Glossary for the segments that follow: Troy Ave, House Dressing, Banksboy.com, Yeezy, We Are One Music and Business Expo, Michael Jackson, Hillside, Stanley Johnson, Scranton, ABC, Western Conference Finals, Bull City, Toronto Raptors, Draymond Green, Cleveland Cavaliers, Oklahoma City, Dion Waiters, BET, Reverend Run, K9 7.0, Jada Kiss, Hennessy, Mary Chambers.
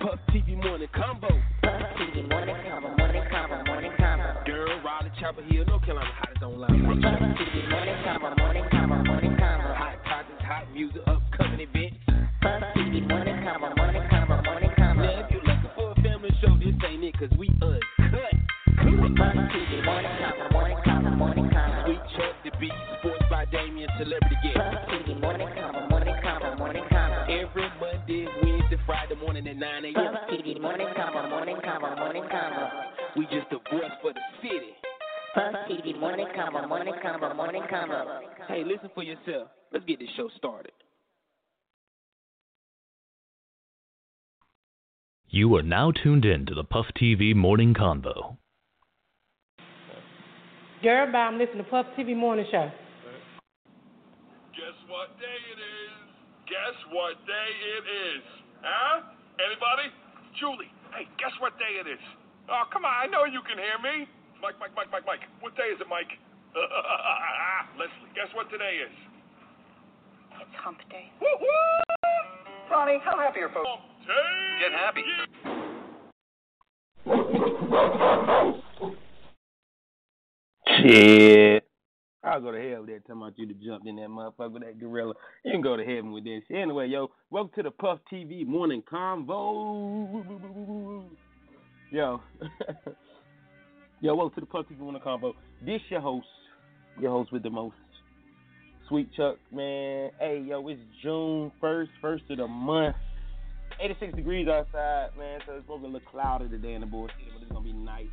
Puff TV morning combo. Puff TV morning combo, morning combo, morning combo. Durham, Raleigh, Chapel Hill, North Carolina, hottest online. Puff TV morning combo, morning combo, morning combo. Hot topics, hot music, upcoming events. Puff TV morning combo, morning combo, morning combo. Now if you're looking for a family show, this ain't it, 'cause we uncut. Puff TV morning combo, morning combo, morning combo. Sweet Chuck, the beat, sports by Damien, celebrity guest. Puff TV morning combo, morning combo, morning combo. Every Monday, Wednesday, Friday morning at 9 a.m. Puff TV morning combo, morning combo, morning combo. We just a voice for the city. Puff TV morning combo, morning combo, morning combo. Hey, listen for yourself. Let's get this show started. You are now tuned in to the Puff TV Morning Convo. Girl, bye. I'm listening to Puff TV Morning Show. Guess what day it is? Guess what day it is? Huh? Anybody? Julie, hey, guess what day it is? Oh, come on, I know you can hear me. Mike. What day is it, Mike? Leslie, guess what today is? It's hump day. Woo-hoo! Ronnie, how happy are folks? Get happy. Shit. I'll go to hell with that. Talking about you to jump in that motherfucker with that gorilla. You can go to heaven with this. Anyway, yo, welcome to the Puff TV Morning Convo. Yo, welcome to the Puff TV Morning Convo. This your host with the most, Sweet Chuck, man. Hey, yo, it's June 1st, first of the month. 86 degrees outside, man, so it's going to be a little cloudy today in the Bull City, but it's going to be nice.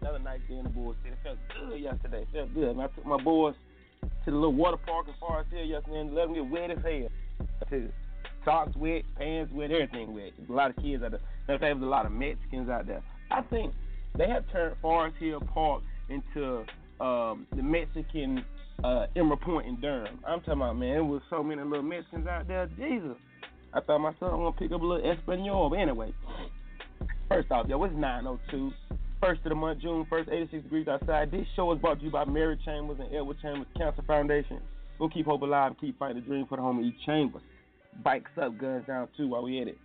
Another nice day in the Bull City. It felt good yesterday. It felt good. And I took my boys to the little water park in Forest Hill yesterday and let them get wet as hell. Socks wet, pants wet, everything wet. There's a lot of kids out there. Matter of fact, there's a lot of Mexicans out there. I think they have turned Forest Hill Park into the Mexican Emerald Point in Durham. I'm talking about, man, there was so many little Mexicans out there. Jesus. I thought my son was going to pick up a little Espanol. But anyway, first off, yo, it's 9:02. First of the month, June 1st, 86 degrees outside. This show is brought to you by Mary Chambers and Edward Chambers Cancer Foundation. We'll keep hope alive and keep fighting the dream for the homie E. Chambers. Bikes up, guns down too while we at it.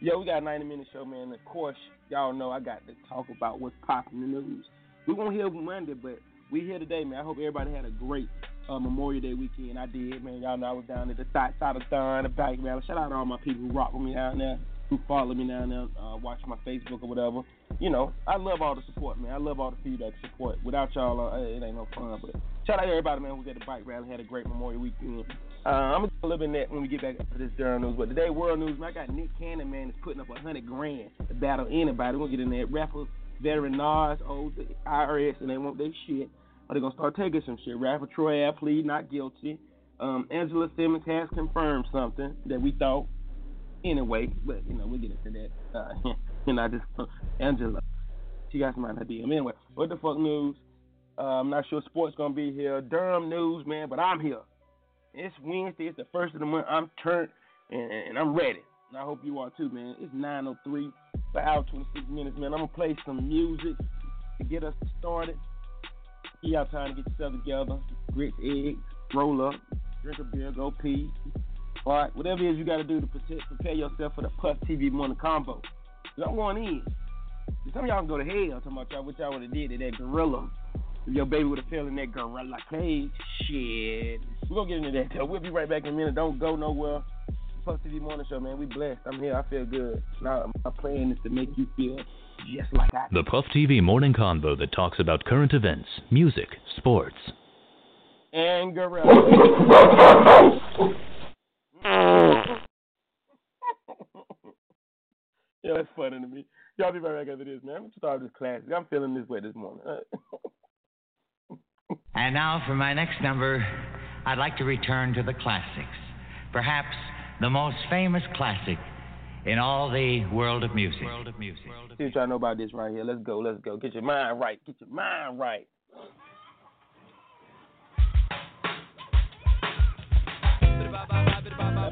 Yo, we got a 90-minute show, man. Of course, y'all know I got to talk about what's popping in the news. We won't hear Monday, but we here today, man. I hope everybody had a great Memorial Day weekend. I did, man. Y'all know I was down at the Side of Thon, the back, man. Shout out to all my people who rock with me down there, who follow me down there, watch my Facebook or whatever. You know, I love all the support, man. I love all the feedback support. Without y'all, it ain't no fun. But shout out to everybody, man, who was at the bike rally, had a great Memorial weekend. I'm going to do a little bit of that when we get back to this Durham news. But today, world news, man, I got Nick Cannon, man, is putting up $100,000 to battle anybody. We're going to get in there. Rappers, veteran Nas, old IRS, and they want their shit. Or they're going to start taking some shit. Rapper Troy Ave plead not guilty. Angela Simmons has confirmed something that we thought. Anyway, but, you know, we'll get into that. Angela, she got somebody in her DM. Anyway, what the fuck news? I'm not sure sports going to be here. Durham news, man, but I'm here. It's Wednesday. It's the first of the month. I'm turned, and I'm ready. And I hope you are too, man. It's 9:03, for hour 26 minutes, man. I'm going to play some music to get us started. Y'all time to get yourself together. Grits, eggs, roll up, drink a beer, go pee. All right, whatever it is you got to do to prepare yourself for the Puff TV Morning Combo. I'm going in. Some of y'all can go to hell talking about y'all, what y'all would have did to that gorilla. If your baby would have fell in that gorilla cage, shit. We're going to get into that, though. We'll be right back in a minute. Don't go nowhere. Puff TV Morning Show, man. We blessed. I'm here. I feel good. Now, my plan is to make you feel just like I do. The Puff TV Morning Convo that talks about current events, music, sports, and gorilla. Yeah, that's funny to me. Y'all be right back after this, man. I'm going to start this classic. I'm feeling this way this morning. And now for my next number, I'd like to return to the classics. Perhaps the most famous classic in all the world of music. See what y'all know about this right here. Let's go, let's go. Get your mind right. Get your mind right.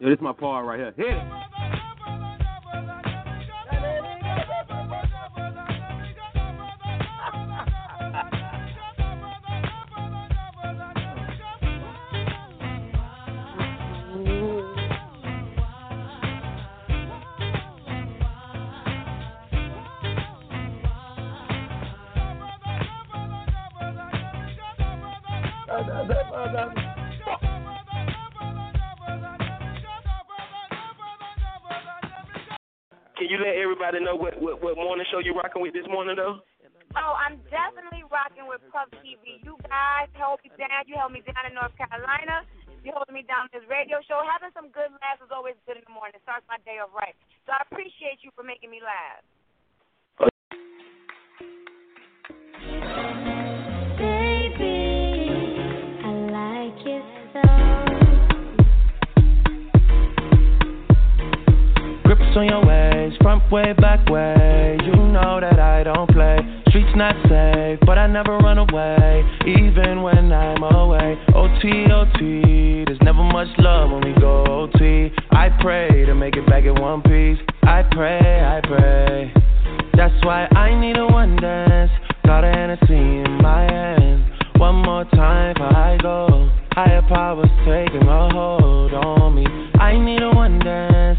This is my part right here. Hit it. Everybody know what morning show you rocking with this morning, though? Oh, I'm definitely rocking with Puff TV. You guys held me down. You held me down in North Carolina. You held me down in this radio show. Having some good laughs is always good in the morning. It starts my day off right. So I appreciate you for making me laugh. Baby, I like it so. on your ways, front way, back way. You know that I don't play. Streets not safe, but I never run away, even when I'm away. OT, OT, there's never much love when we go OT. I pray to make it back in one piece. I pray, I pray. That's why I need a one dance. Got a Hennessy in my hand. One more time before I go. Higher powers taking a hold on me. I need a one dance.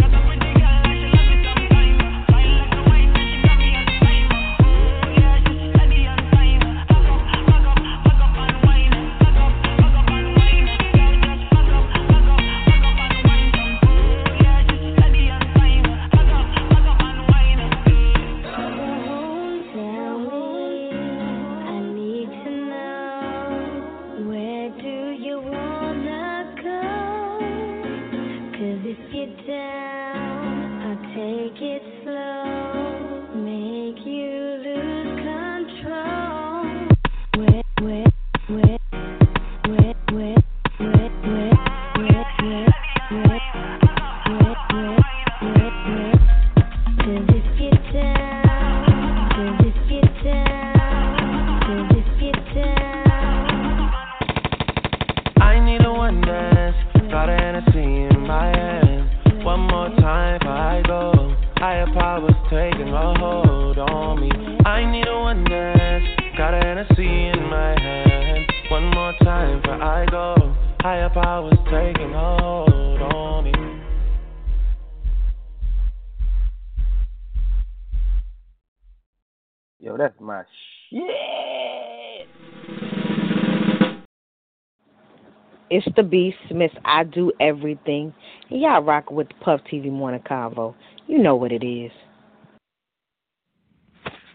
It's the Beast, Miss I Do Everything. And y'all rock with the Puff TV Morning Convo. You know what it is.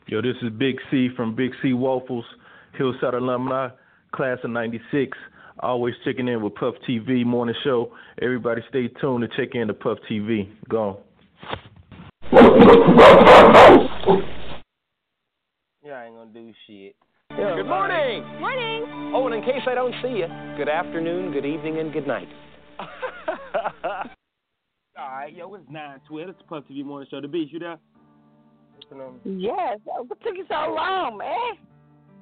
Yo, this is Big C from Big C Waffles, Hillside alumni, class of 96. Always checking in with Puff TV Morning Show. Everybody stay tuned to check in to Puff TV. Go on. Yeah, I ain't gonna do shit. Good morning. Morning. Oh, and in case I don't see you, good afternoon, good evening, and good night. All right, yo, it's 9:12. It's the Puff TV Morning Show. The Beast, you there? Yes. What took you so long, man?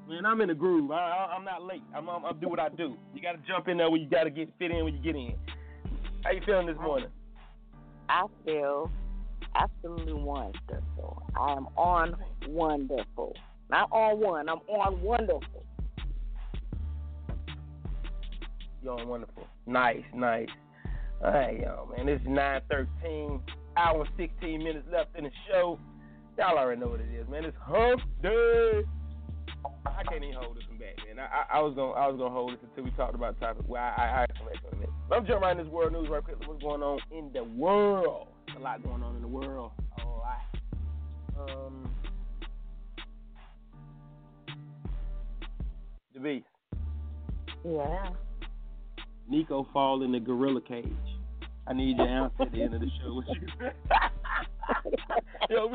Man, I'm in the groove. I'm not late. I do what I do. You gotta jump in there when you gotta get fit in when you get in. How you feeling this morning? I feel absolutely wonderful. I am on wonderful. Not on one. I'm on wonderful. You're on wonderful. Nice, nice. All right, y'all, man. It's 9:13. Hour and 16 minutes left in the show. Y'all already know what it is, man. It's hump day. I can't even hold this one back, man. I was gonna hold this until we talked about the topic. Well, I had to wait for a minute. But I'm jumping right into this world news right quick. What's going on in the world? There's a lot going on in the world. All right. The Beast. Yeah. Nico fall in the gorilla cage. I need your answer at the end of the show with you. Yo,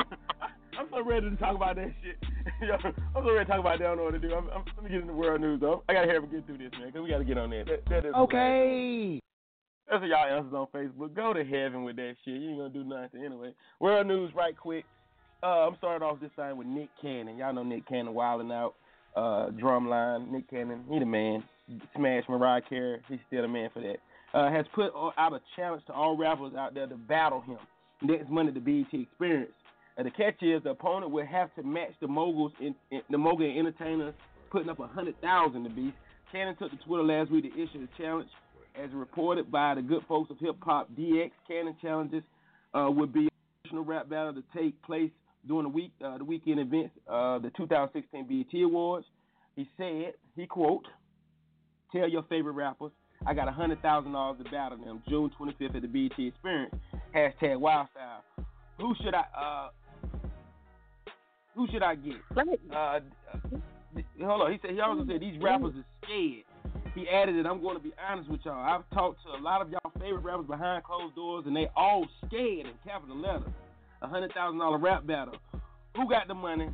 I'm so ready to talk about that shit. Yo, I'm so ready to talk about that. I don't know what to do. Let me get into world news, though. I got to help him get through this, man, because we got to get on there. That is okay. That's what y'all answers on Facebook. Go to heaven with that shit. You ain't going to do nothing anyway. World news right quick. I'm starting off this time with Nick Cannon. Y'all know Nick Cannon wilding out. Drumline, Nick Cannon, he the man. Smashed Mariah Carey, he's still the man for that. Has put out a challenge to all rappers out there to battle him next Monday at the BET Experience. The catch is the opponent will have to match the mogul entertainers putting up 100,000 to beat. Cannon took to Twitter last week to issue the challenge. As reported by the good folks of Hip Hop DX, Cannon challenges would be a national rap battle to take place during the weekend events, the 2016 BET Awards. He said, he quote, "Tell your favorite rappers, I got $100,000 to battle them June 25th at the BET Experience. Hashtag Wildstyle. Who should I get?" Hold on. He said, he also said these rappers are scared. He added that, "I'm going to be honest with y'all. I've talked to a lot of y'all favorite rappers behind closed doors, and they all scared in capital letters. $100,000 rap battle. Who got the money?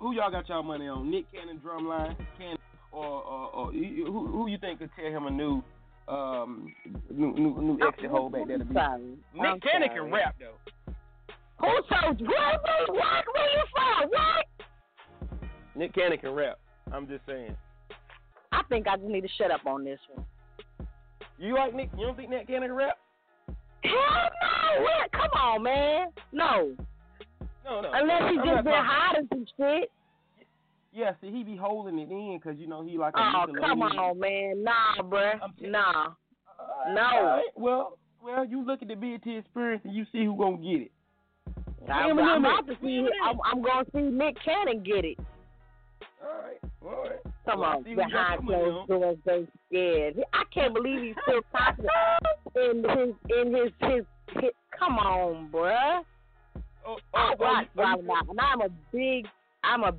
Who y'all got y'all money on? Nick Cannon, Drumline, Cannon, or who you think could tell him a new exit hole back there to be? Nick Cannon can rap though. Who told you? What? Where you from? What? Nick Cannon can rap. I'm just saying. I think I just need to shut up on this one. You like Nick? You don't think Nick Cannon can rap? Hell no! What? Come on, man. No. Unless he just been hiding some shit. Yeah, see, he be holding it in because you know he like. Oh, come on, man. Nah, bruh. Nah. No. Right. Well, you look at the BET Experience and you see who gonna get it. I'm about to see. I'm gonna see Nick Cannon get it. All right. Come on, behind closed doors, they scared. I can't believe he's still confident in his. Come on, bruh. I watch Wild Out, and I'm a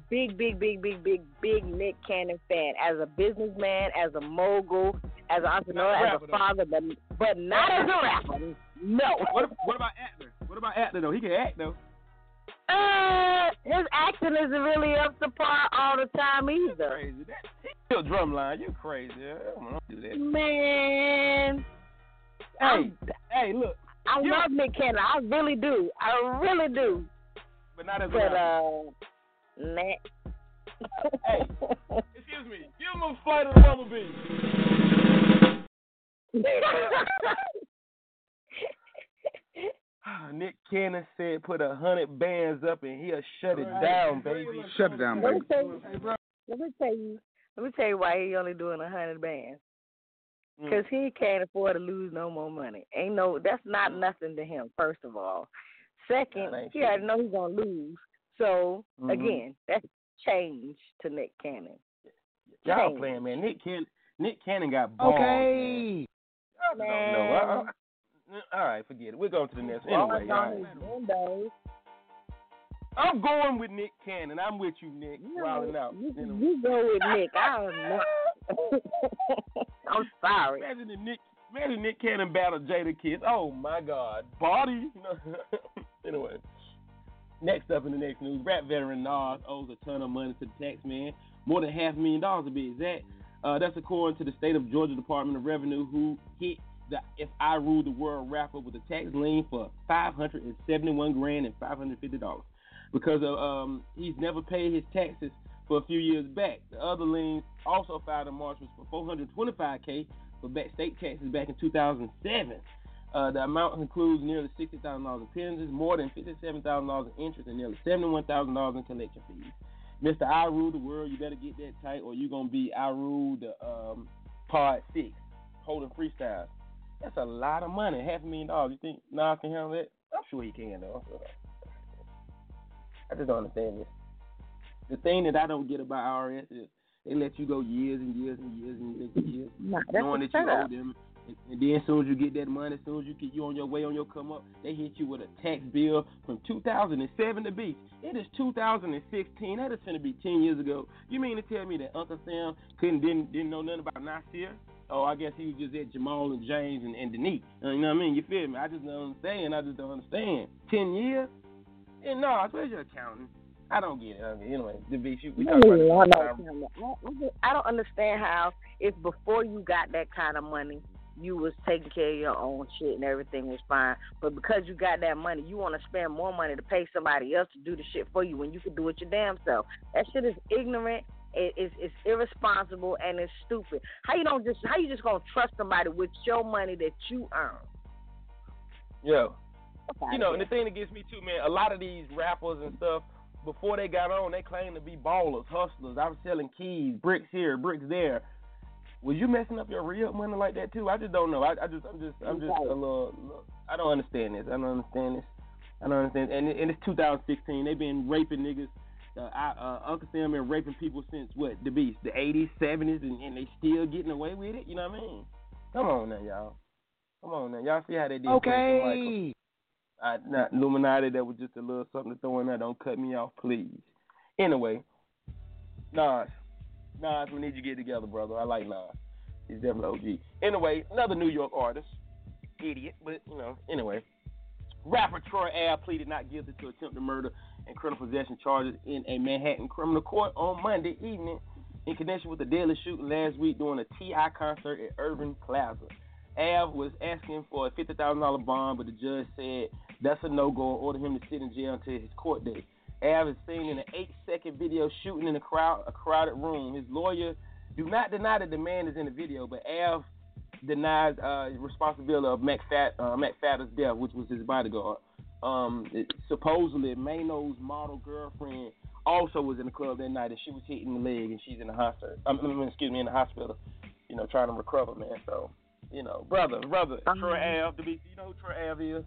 big Nick Cannon fan. As a businessman, as a mogul, as an entrepreneur, as a father, but not as a rapper. No. What about actor? What about actor though? He can act though. His acting isn't really up to par all the time either. That's crazy. That's your drumline. You crazy. Don't do that. Man. Hey, look. I love Nick Cannon. I really do. But not as a rapper. Hey, excuse me. Give him a flight of bumblebees. Nick Cannon said put 100 bands up and he'll shut it down, baby. Shut it down, baby. Let me tell you why he only doing 100 bands. Because he can't afford to lose no more money. That's not nothing to him, first of all. Second, he already know he's going to lose. So, again, that's change to Nick Cannon. Y'all playing, man. Nick Cannon got balls. Okay. Man. I don't know. All right, forget it. We're going to the next. Anyway, all right. I'm going with Nick Cannon. I'm with you, Nick. Wilding out. You go with Nick. I don't know. I'm sorry. Imagine Nick Cannon battled Jada Kiss. Oh, my God. Body. Anyway. Next up in the next news, rap veteran Nas owes a ton of money to the tax man. More than $500,000 to be exact. That's according to the state of Georgia Department of Revenue, who hit the If I Ruled the World rapper with a tax lien for $571,000 and $550 because of, he's never paid his taxes for a few years back. The other liens also filed in March was for $425,000 for state taxes back in 2007. The amount includes nearly $60,000 in penalties, more than $57,000 in interest, and nearly $71,000 in collection fees. Mr. I Ruled the World, you better get that tight or you're going to be I Ruled the Part 6, holding freestyles. That's a lot of money, $500,000. You think Nas can handle that? I'm sure he can, though. I just don't understand this. The thing that I don't get about IRS is they let you go years and years, knowing that you owe them. And then as soon as you get that money, as soon as you on your way on your come up, they hit you with a tax bill from 2007 to be. It is 2016. That is going to be 10 years ago. You mean to tell me that Uncle Sam didn't know nothing about Nasir? Oh, I guess he was just at Jamal and James and Denise. You know what I mean? You feel me? I just don't understand. 10 years? And no, I swear you're accounting. I don't get it. Anyway, we talk about it. I don't understand how if before you got that kind of money, you was taking care of your own shit and everything was fine. But because you got that money, you want to spend more money to pay somebody else to do the shit for you when you could do it your damn self. That shit is ignorant. It's irresponsible and it's stupid. How you just gonna trust somebody with your money that you earn? Yeah, you know, and the thing that gets me too, man, a lot of these rappers and stuff, before they got on, they claimed to be ballers, hustlers. I was selling keys, bricks here, bricks there. Was you messing up your real money like that too? I just don't know. I'm just a little. I don't understand this. And it's 2016. They've been raping niggas. Uncle Sam been raping people since what? The Beast, the 80s, 70s, and they still getting away with it. You know what I mean? Come on now, y'all. Y'all see how they did. Okay. Not Illuminati. That was just a little something to throw in there. Don't cut me off, please. Anyway, Nas, we need you to get together, brother. I like Nas. He's definitely OG. Anyway, another New York artist. Idiot, but, you know, anyway. Rapper Troy Ave pleaded not guilty to attempted murder and criminal possession charges in a Manhattan criminal court on Monday evening in connection with the deadly shooting last week during a T.I. concert at Irving Plaza. Av was asking for a $50,000 bond, but the judge said that's a no-go and ordered him to sit in jail until his court date. Av is seen in an 8-second video shooting in a crowded room. His lawyer do not deny that the man is in the video, but Av denies responsibility of Mac Fatter's death, which was his bodyguard. Supposedly, Mano's model girlfriend also was in the club that night, and she was hit in the leg, and she's in the hospital. In the hospital, you know, trying to recover, man. So, you know, brother, Troy Ave, you know who Troy Ave is?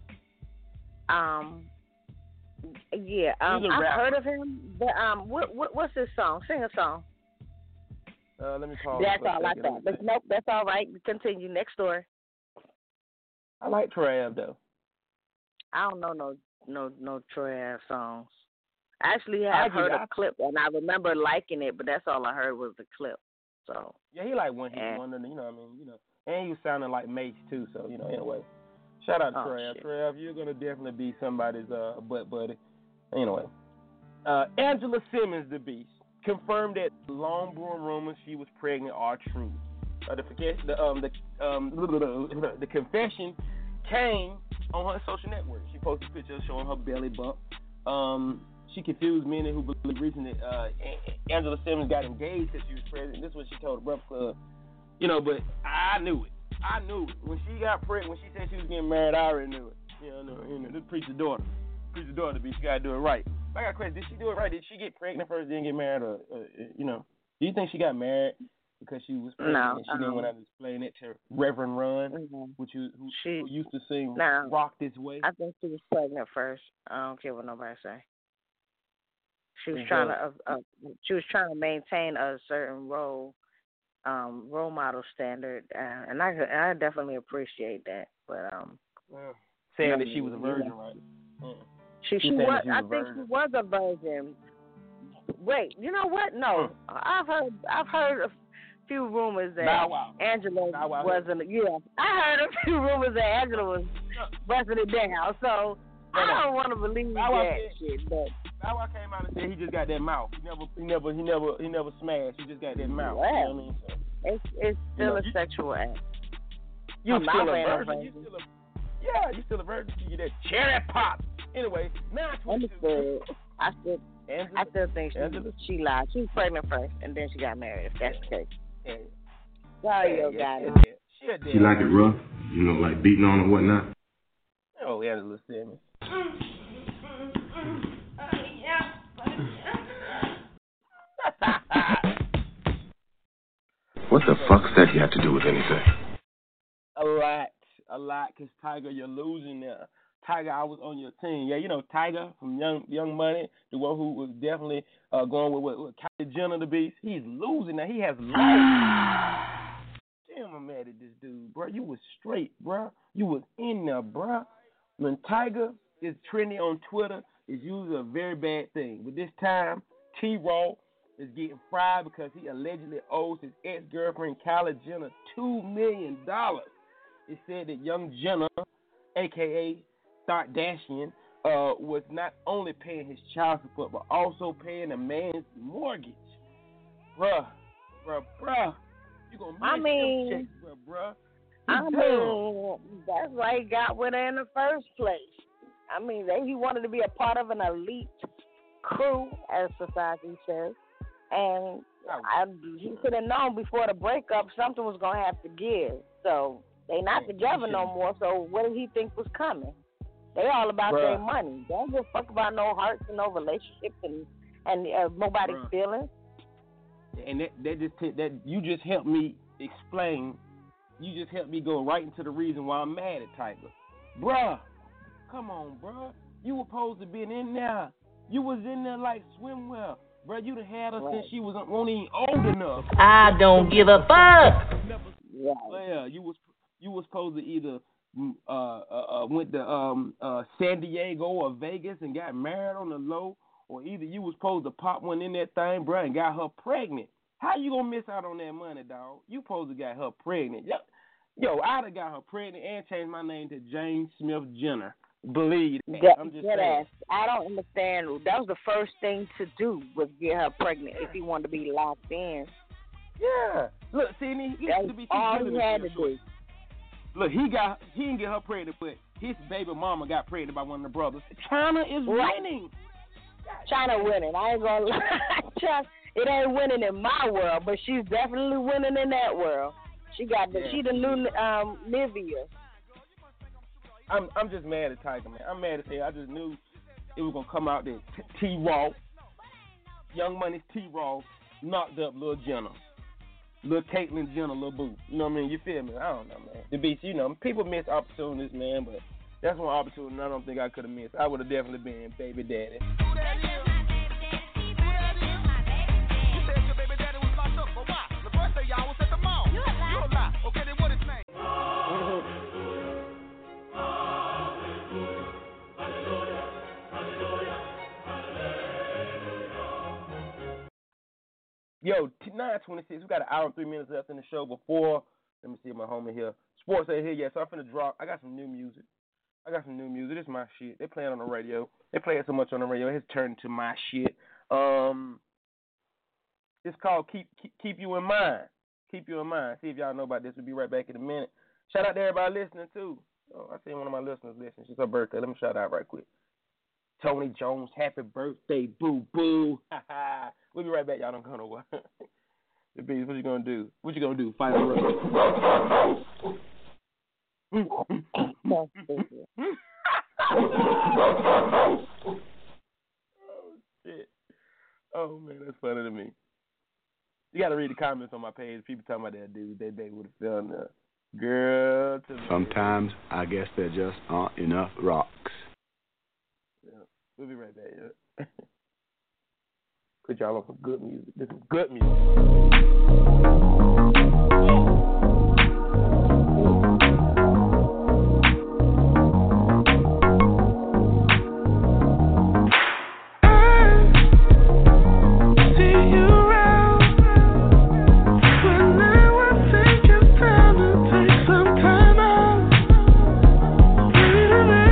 Yeah, I've heard of him, but what's his song? Sing a song. Let me call. That's all I thought. But nope, that's all right. Continue. Next story. I like Troy Ave though. I don't know no Troy Ave songs. I actually have heard a clip, and I remember liking it, but that's all I heard was the clip. So yeah, he like one hit wonder. You know what I mean? You know, and he was sounding like Mace too. So you know, anyway. Shout out to Troy Ave. Troy Ave, you're going to definitely be somebody's butt buddy. Anyway, Angela Simmons, the Beast, confirmed that long-born rumors she was pregnant are true. The confession came on her social network. She posted pictures showing her belly bump. She confused men who believe recently that Angela Simmons got engaged because she was pregnant. This is what she told the Breakfast Club. You know, but I knew it. When she got pregnant, when she said she was getting married, I already knew it. You know, this preacher's daughter, she gotta do it right. I got a question. Did she do it right? Did she get pregnant first, then get married, or you know? Do you think she got married because she was pregnant and she didn't want to explain it to Reverend Run, who used to sing "Rock This Way"? I think she was pregnant first. I don't care what nobody say. She was trying to maintain a certain role model standard, and I definitely appreciate that. But saying that she was a virgin, right? Yeah. I think she was a virgin. Wait, you know what? No, I've heard a few rumors that Angela wasn't. Yeah, I heard a few rumors that Angela was busting it down. So I don't want to believe that shit. But Bow Wow came out and said he just got that mouth. He never smashed. He just got that mouth. Wow. You know what I mean? So, it's still a sexual act. You still a virgin. You still a virgin. You get that cherry pop. Anyway, now I still think she lied. She was pregnant first, and then she got married. If that's the case. She liked it rough, you know, like beating on and whatnot. Oh, Angela Simmons. What the fuck's that you have to do with anything? A lot, because Tyga, you're losing there. Tyga, I was on your team. Yeah, you know Tyga from Young Money, the one who was definitely going with Kylie Jenner, the Beast. He's losing now. He has lost. Damn, I'm mad at this dude, bro. You was straight, bro. You was in there, bro. When Tyga is trendy on Twitter, it's usually a very bad thing. But this time, T-Raw is getting fried because he allegedly owes his ex-girlfriend Kylie Jenner $2 million. It said that young Jenner, a.k.a. Kardashian, was not only paying his child support, but also paying a man's mortgage. Bruh. You gonna make them checks, bruh. That's why he got with her in the first place. I mean, he wanted to be a part of an elite crew, as society says. And he could have known before the breakup something was going to have to give. So, they not together no more, so what did he think was coming? They all about their money. They don't give a fuck about no hearts and no relationships and nobody's feelings. And that you just helped me explain. You just helped me go right into the reason why I'm mad at Tyga. Bruh, come on, bruh. You were supposed to be in there. You was in there like swimwear. Bruh, you done had her since she was only old enough. I don't give a fuck. Yeah, you was supposed to either went to San Diego or Vegas and got married on the low, or either you was supposed to pop one in that thing, bruh, and got her pregnant. How you gonna miss out on that money, dog? You supposed to got her pregnant. Yo, I'd have got her pregnant and changed my name to James Smith Jenner. Believe that. I'm just saying. I don't understand. That was the first thing to do was get her pregnant if he wanted to be locked in. Yeah. Look, see, he used to be all he had to do. Look, he didn't get her pregnant, but his baby mama got pregnant by one of the brothers. Chyna is winning. Chyna winning. I ain't gonna lie. It ain't winning in my world, but she's definitely winning in that world. She got she the new Nivea. I'm just mad at Tyga, man. I'm mad at her. I just knew it was gonna come out that T-Raw, Young Money's T-Raw, knocked up Lil Jenner, Lil Caitlyn Jenner, Lil Boo. You know what I mean? You feel me? I don't know, man. The beast, you know, people miss opportunities, man. But that's one opportunity I don't think I could have missed. I would have definitely been baby daddy. Yo, 9:26, we got an hour and 3 minutes left in the show before, let me see my homie here, Sports Aid here, so I'm finna drop, I got some new music, it's my shit, they playing on the radio, they play it so much on the radio, it's turned to my shit, it's called Keep You In Mind, see if y'all know about this, we'll be right back in a minute. Shout out to everybody listening too, I seen one of my listeners listening, she's her birthday, let me shout out right quick. Tony Jones, happy birthday, boo-boo. We'll be right back. Y'all don't go nowhere. The bees, what you going to do? What you going to do? Fight over Oh, shit. Oh, man, that's funny to me. You got to read the comments on my page. People talking about that dude. They would have found the girl. Sometimes I guess there just aren't enough rocks. We'll be right back, yeah. Put y'all on some good music. This is good music. I see you around, but now I think it's time to take some time out. Can I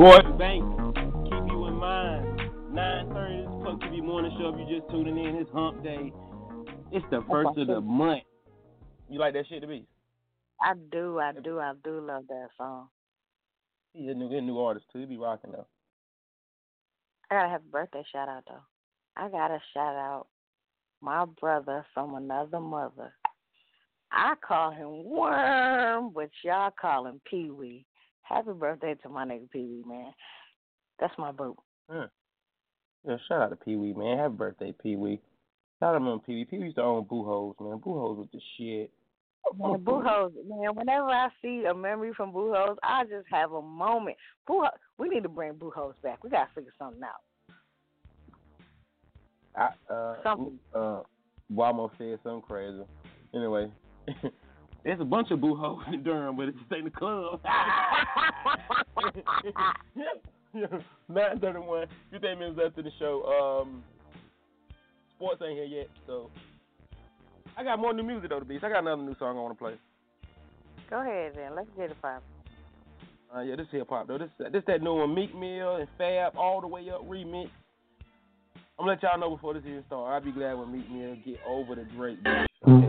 Gordon Banks, keep you in mind. 9:30, this Puff TV morning show. If you just tuning in, it's hump day. It's the first of the month. You like that shit to be? I do love that song. He's a new artist too. He be rocking though. I gotta have a birthday shout out though. I gotta shout out my brother from another mother. I call him Worm, but y'all call him Pee Wee. Happy birthday to my nigga Pee Wee, man. That's my boo. Yeah, shout out to Pee Wee, man. Happy birthday, Pee Wee. Shout out to Pee Wee. Pee Wee used to own Boo Hoes, man. Boo Hoes was the shit. The Boo Hoes, man. Whenever I see a memory from Boo Hoes, I just have a moment. We need to bring Boo Hoes back. We gotta figure something out. Walmart said something crazy. Anyway, there's a bunch of Boo Hoes in Durham, but it's just in the club. 9:31. 15 minutes left to the show. Sports ain't here yet, so. I got more new music, though, to beats. I got another new song I want to play. Go ahead, then. Let's get it poppin'. Yeah, this is hip-hop, though. This that new one, Meek Mill and Fab, All the Way Up remix. I'm going to let y'all know before this even starts. I'll be glad when Meek Mill get over the Drake, bitch. Okay.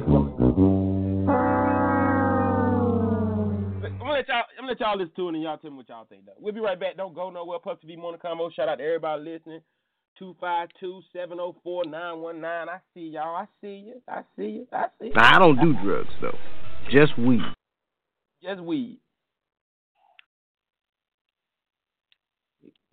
I'm going to let y'all listen to it, and y'all tell me what y'all think, though. We'll be right back. Don't go nowhere. Puff TV Morning Combo. Shout out to everybody listening. 252-704-919. I see y'all. I see you. Now, I don't do drugs, though. Just weed.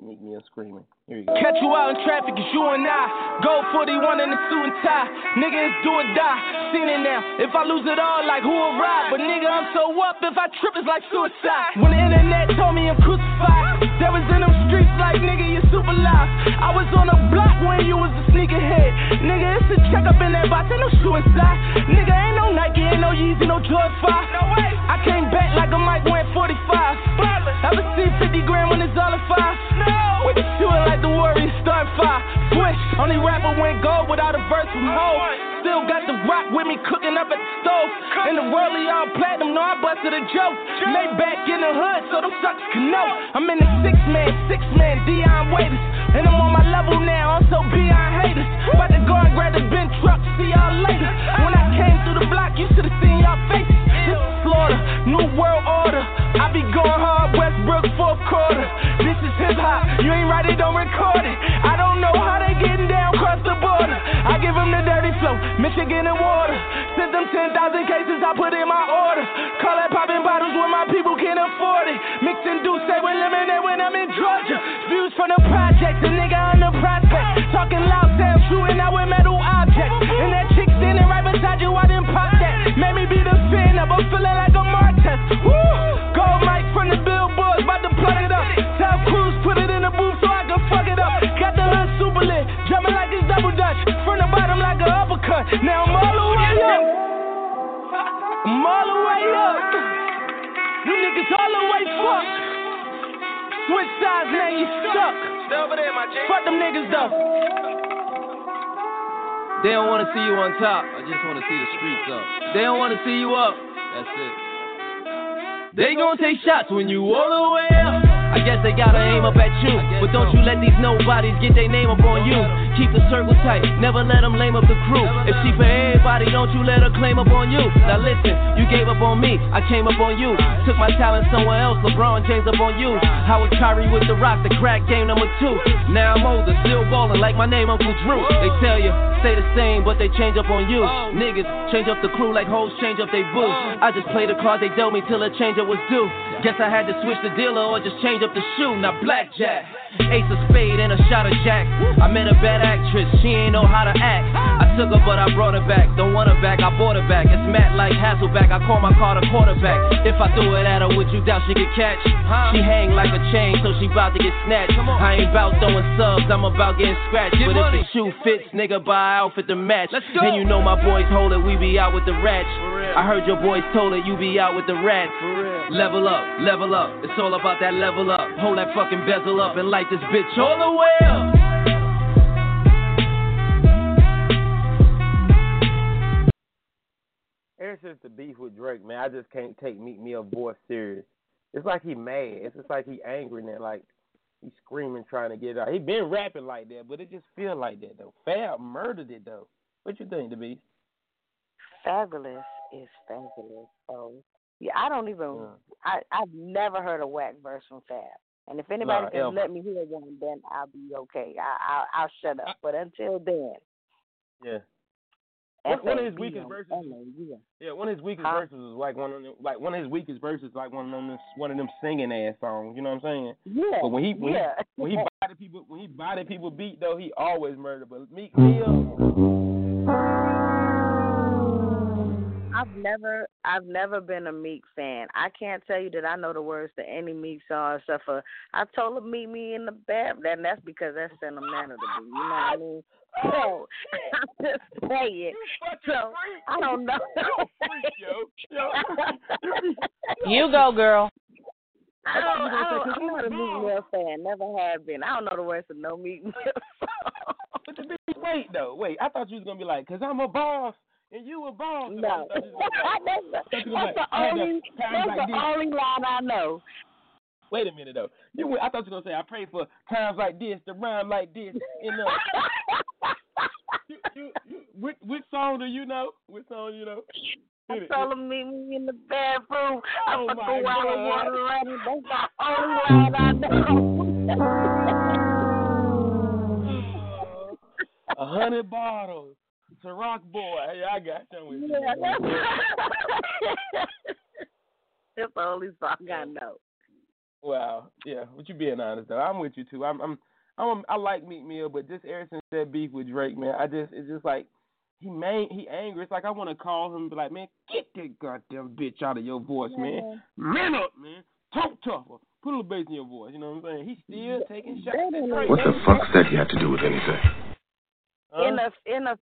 Meet me up screaming. Here you go. Catch you out in traffic, it's you and I. Go 41 in the suit and tie. Nigga, it's do or die. Seen it now. If I lose it all, like who will ride? But nigga, I'm so up. If I trip, it's like suicide. When the internet told me I'm crucified, there was in them streets like, nigga, you're super live. I was on a block when you was a sneakerhead. Nigga, it's a check up in that box. Ain't no shoe inside. Nigga, ain't no Nike, ain't no Yeezy, no Jordan 5. No way. I came back like a mic went 45. Ever see 50 grand when it's all in five? No. With the shooting like the Warriors start fire. Swish. Only rapper went gold without a verse from home. Still got the rock with me cooking up at the stove. In the worldly all platinum, no, I busted a joke. Lay back in the hood so them suckers can know. I'm in the six man, Dion Waiters. And I'm on my level now, also Beyond haters. About to go and grab the Ben truck, see y'all later. When I came through the block, you should've seen y'all faces. This is Florida, new world order. I be going hard, Westbrook, fourth quarter. This is hip-hop, you ain't right, it don't record it. I don't know how they getting down across the border. I give them the dirty flow, Michigan and water. Sent them 10,000 cases, I put in my order. Call that popping bottles when my people can't afford it. Mixing Douce with lemonade when I'm in Georgia. Views from the project, the nigga on the prospect. Talking loud sound, shooting out with metal objects. And that chick standing right beside you, I didn't pop that. Made me be the fan of a feeling like a Martez. Woo! Gold mic from the billboards, about to plug it up. South Cruise, put it in the booth so I can fuck it up. Got the hood super lit, jumping like it's double dutch. From the bottom like an uppercut. Now I'm all the way up. I'm all the way up. You niggas all the way fucked. Switch sides, now you stuck. Stay over there, my G. Fuck them niggas though. They don't wanna see you on top. I just wanna see the streets up. They don't wanna see you up. That's it. They gon' take shots when you all the way up. I guess they gotta aim up at you. But don't you let these nobodies get their name up on you. Keep the circle tight, never let them lame up the crew. If she for everybody, don't you let her claim up on you. Now listen, you gave up on me, I came up on you. Took my talent somewhere else, LeBron James up on you. Howard Kyrie with the rock, the crack game number 2. Now I'm older, still ballin' like my name Uncle Drew. They tell you, stay the same, but they change up on you. Niggas change up the crew like hoes change up they boo. I just played the cards they dealt me till a change up was due. Guess I had to switch the dealer or just change up the shoe. Now blackjack, ace of spade and a shot of jack. I met a bad actress, she ain't know how to act. I took her but I brought her back. Don't want her back, I bought her back. It's Matt like Hasselback, I call my card a quarterback. If I threw it at her, would you doubt she could catch? She hang like a chain, so she bout to get snatched. I ain't bout throwing subs, I'm about getting scratched. But if the shoe fits, nigga, buy outfit the match. Then you know my boys hold it, we be out with the rats. I heard your boys told it, you be out with the rats. Level up, it's all about that level up. Hold that fucking bezel up and light this bitch all the way up. Ever since the beef with Drake, man, I just can't take Meek Mill's voice serious. It's like he mad. It's just like he angry now. Like He's screaming, trying to get it out. He been rapping like that, but it just feel like that, though. Fab murdered it, though. What you think, DeBeast? Fabulous is fabulous. So, yeah, I don't even, I've never heard a whack verse from Fab. And if anybody can ever let me hear one, then I'll be okay. I'll shut up. But until then. Yeah. One of his weakest verses. Yeah, one of his weakest verses is like one of his weakest verses, like one of them singing ass songs. You know what I'm saying? Yeah. But when he bodied people, beat though, he always murdered. But Meek Mill, I've never been a Meek fan. I can't tell you that I know the words to any Meek song except for "I told her meet me in the bathroom." And that's because that's sentimental to me. You know what I mean? So I'm just saying. So I don't know. You go, girl. I'm not a Meek Mill fan. Never have been. I don't know the words to no Meek Mill song. But the bitch, wait. I thought you was gonna be like, "Cause I'm a boss and you a boss." No, that's the only line I know. Wait a minute though. I thought you were gonna say, "I pray for times like this to rhyme like this." And, which song do you know? I told him meet me in the bathroom. I'm going to go out and run around. That's the only line I know. 100 bottles. It's a rock boy. Hey, I got you. Yeah, that's the only song I know. Wow. Yeah, but you being honest though. I'm with you too. I like Meek Mill, but just ever since that beef with Drake, man, it's just like he angry. It's like I want to call him and be like, "Man, get that goddamn bitch out of your voice, man. Man up, man. Talk tougher. Put a little bass in your voice." You know what I'm saying? He's still taking shots at Drake. What the fuck that he had to do with anything? In a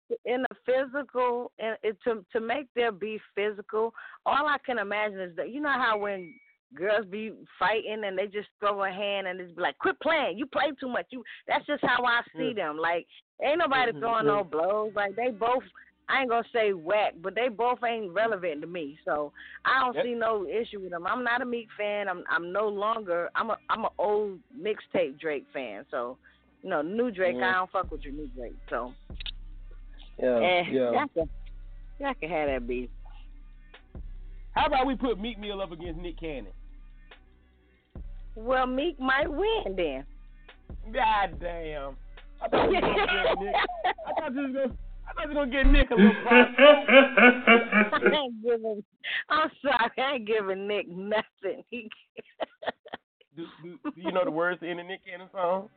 physical, to make their beef physical, all I can imagine is that, you know how when girls be fighting and they just throw a hand and it's like, "Quit playing. You play too much." That's just how I see them. Like, ain't nobody throwing no blows. Like, they both, I ain't gonna say whack, but they both ain't relevant to me. So I don't see no issue with them. I'm not a Meek fan. I'm no longer. I'm a old mixtape Drake fan. So, you know, new Drake. I don't fuck with your new Drake. So y'all can have that beef. How about we put Meek Mill up against Nick Cannon? Well, Meek might win then. God damn. I thought you was going to get Nick a little problem. I'm sorry. I ain't giving Nick nothing. do you know the words to any Nick Cannon song?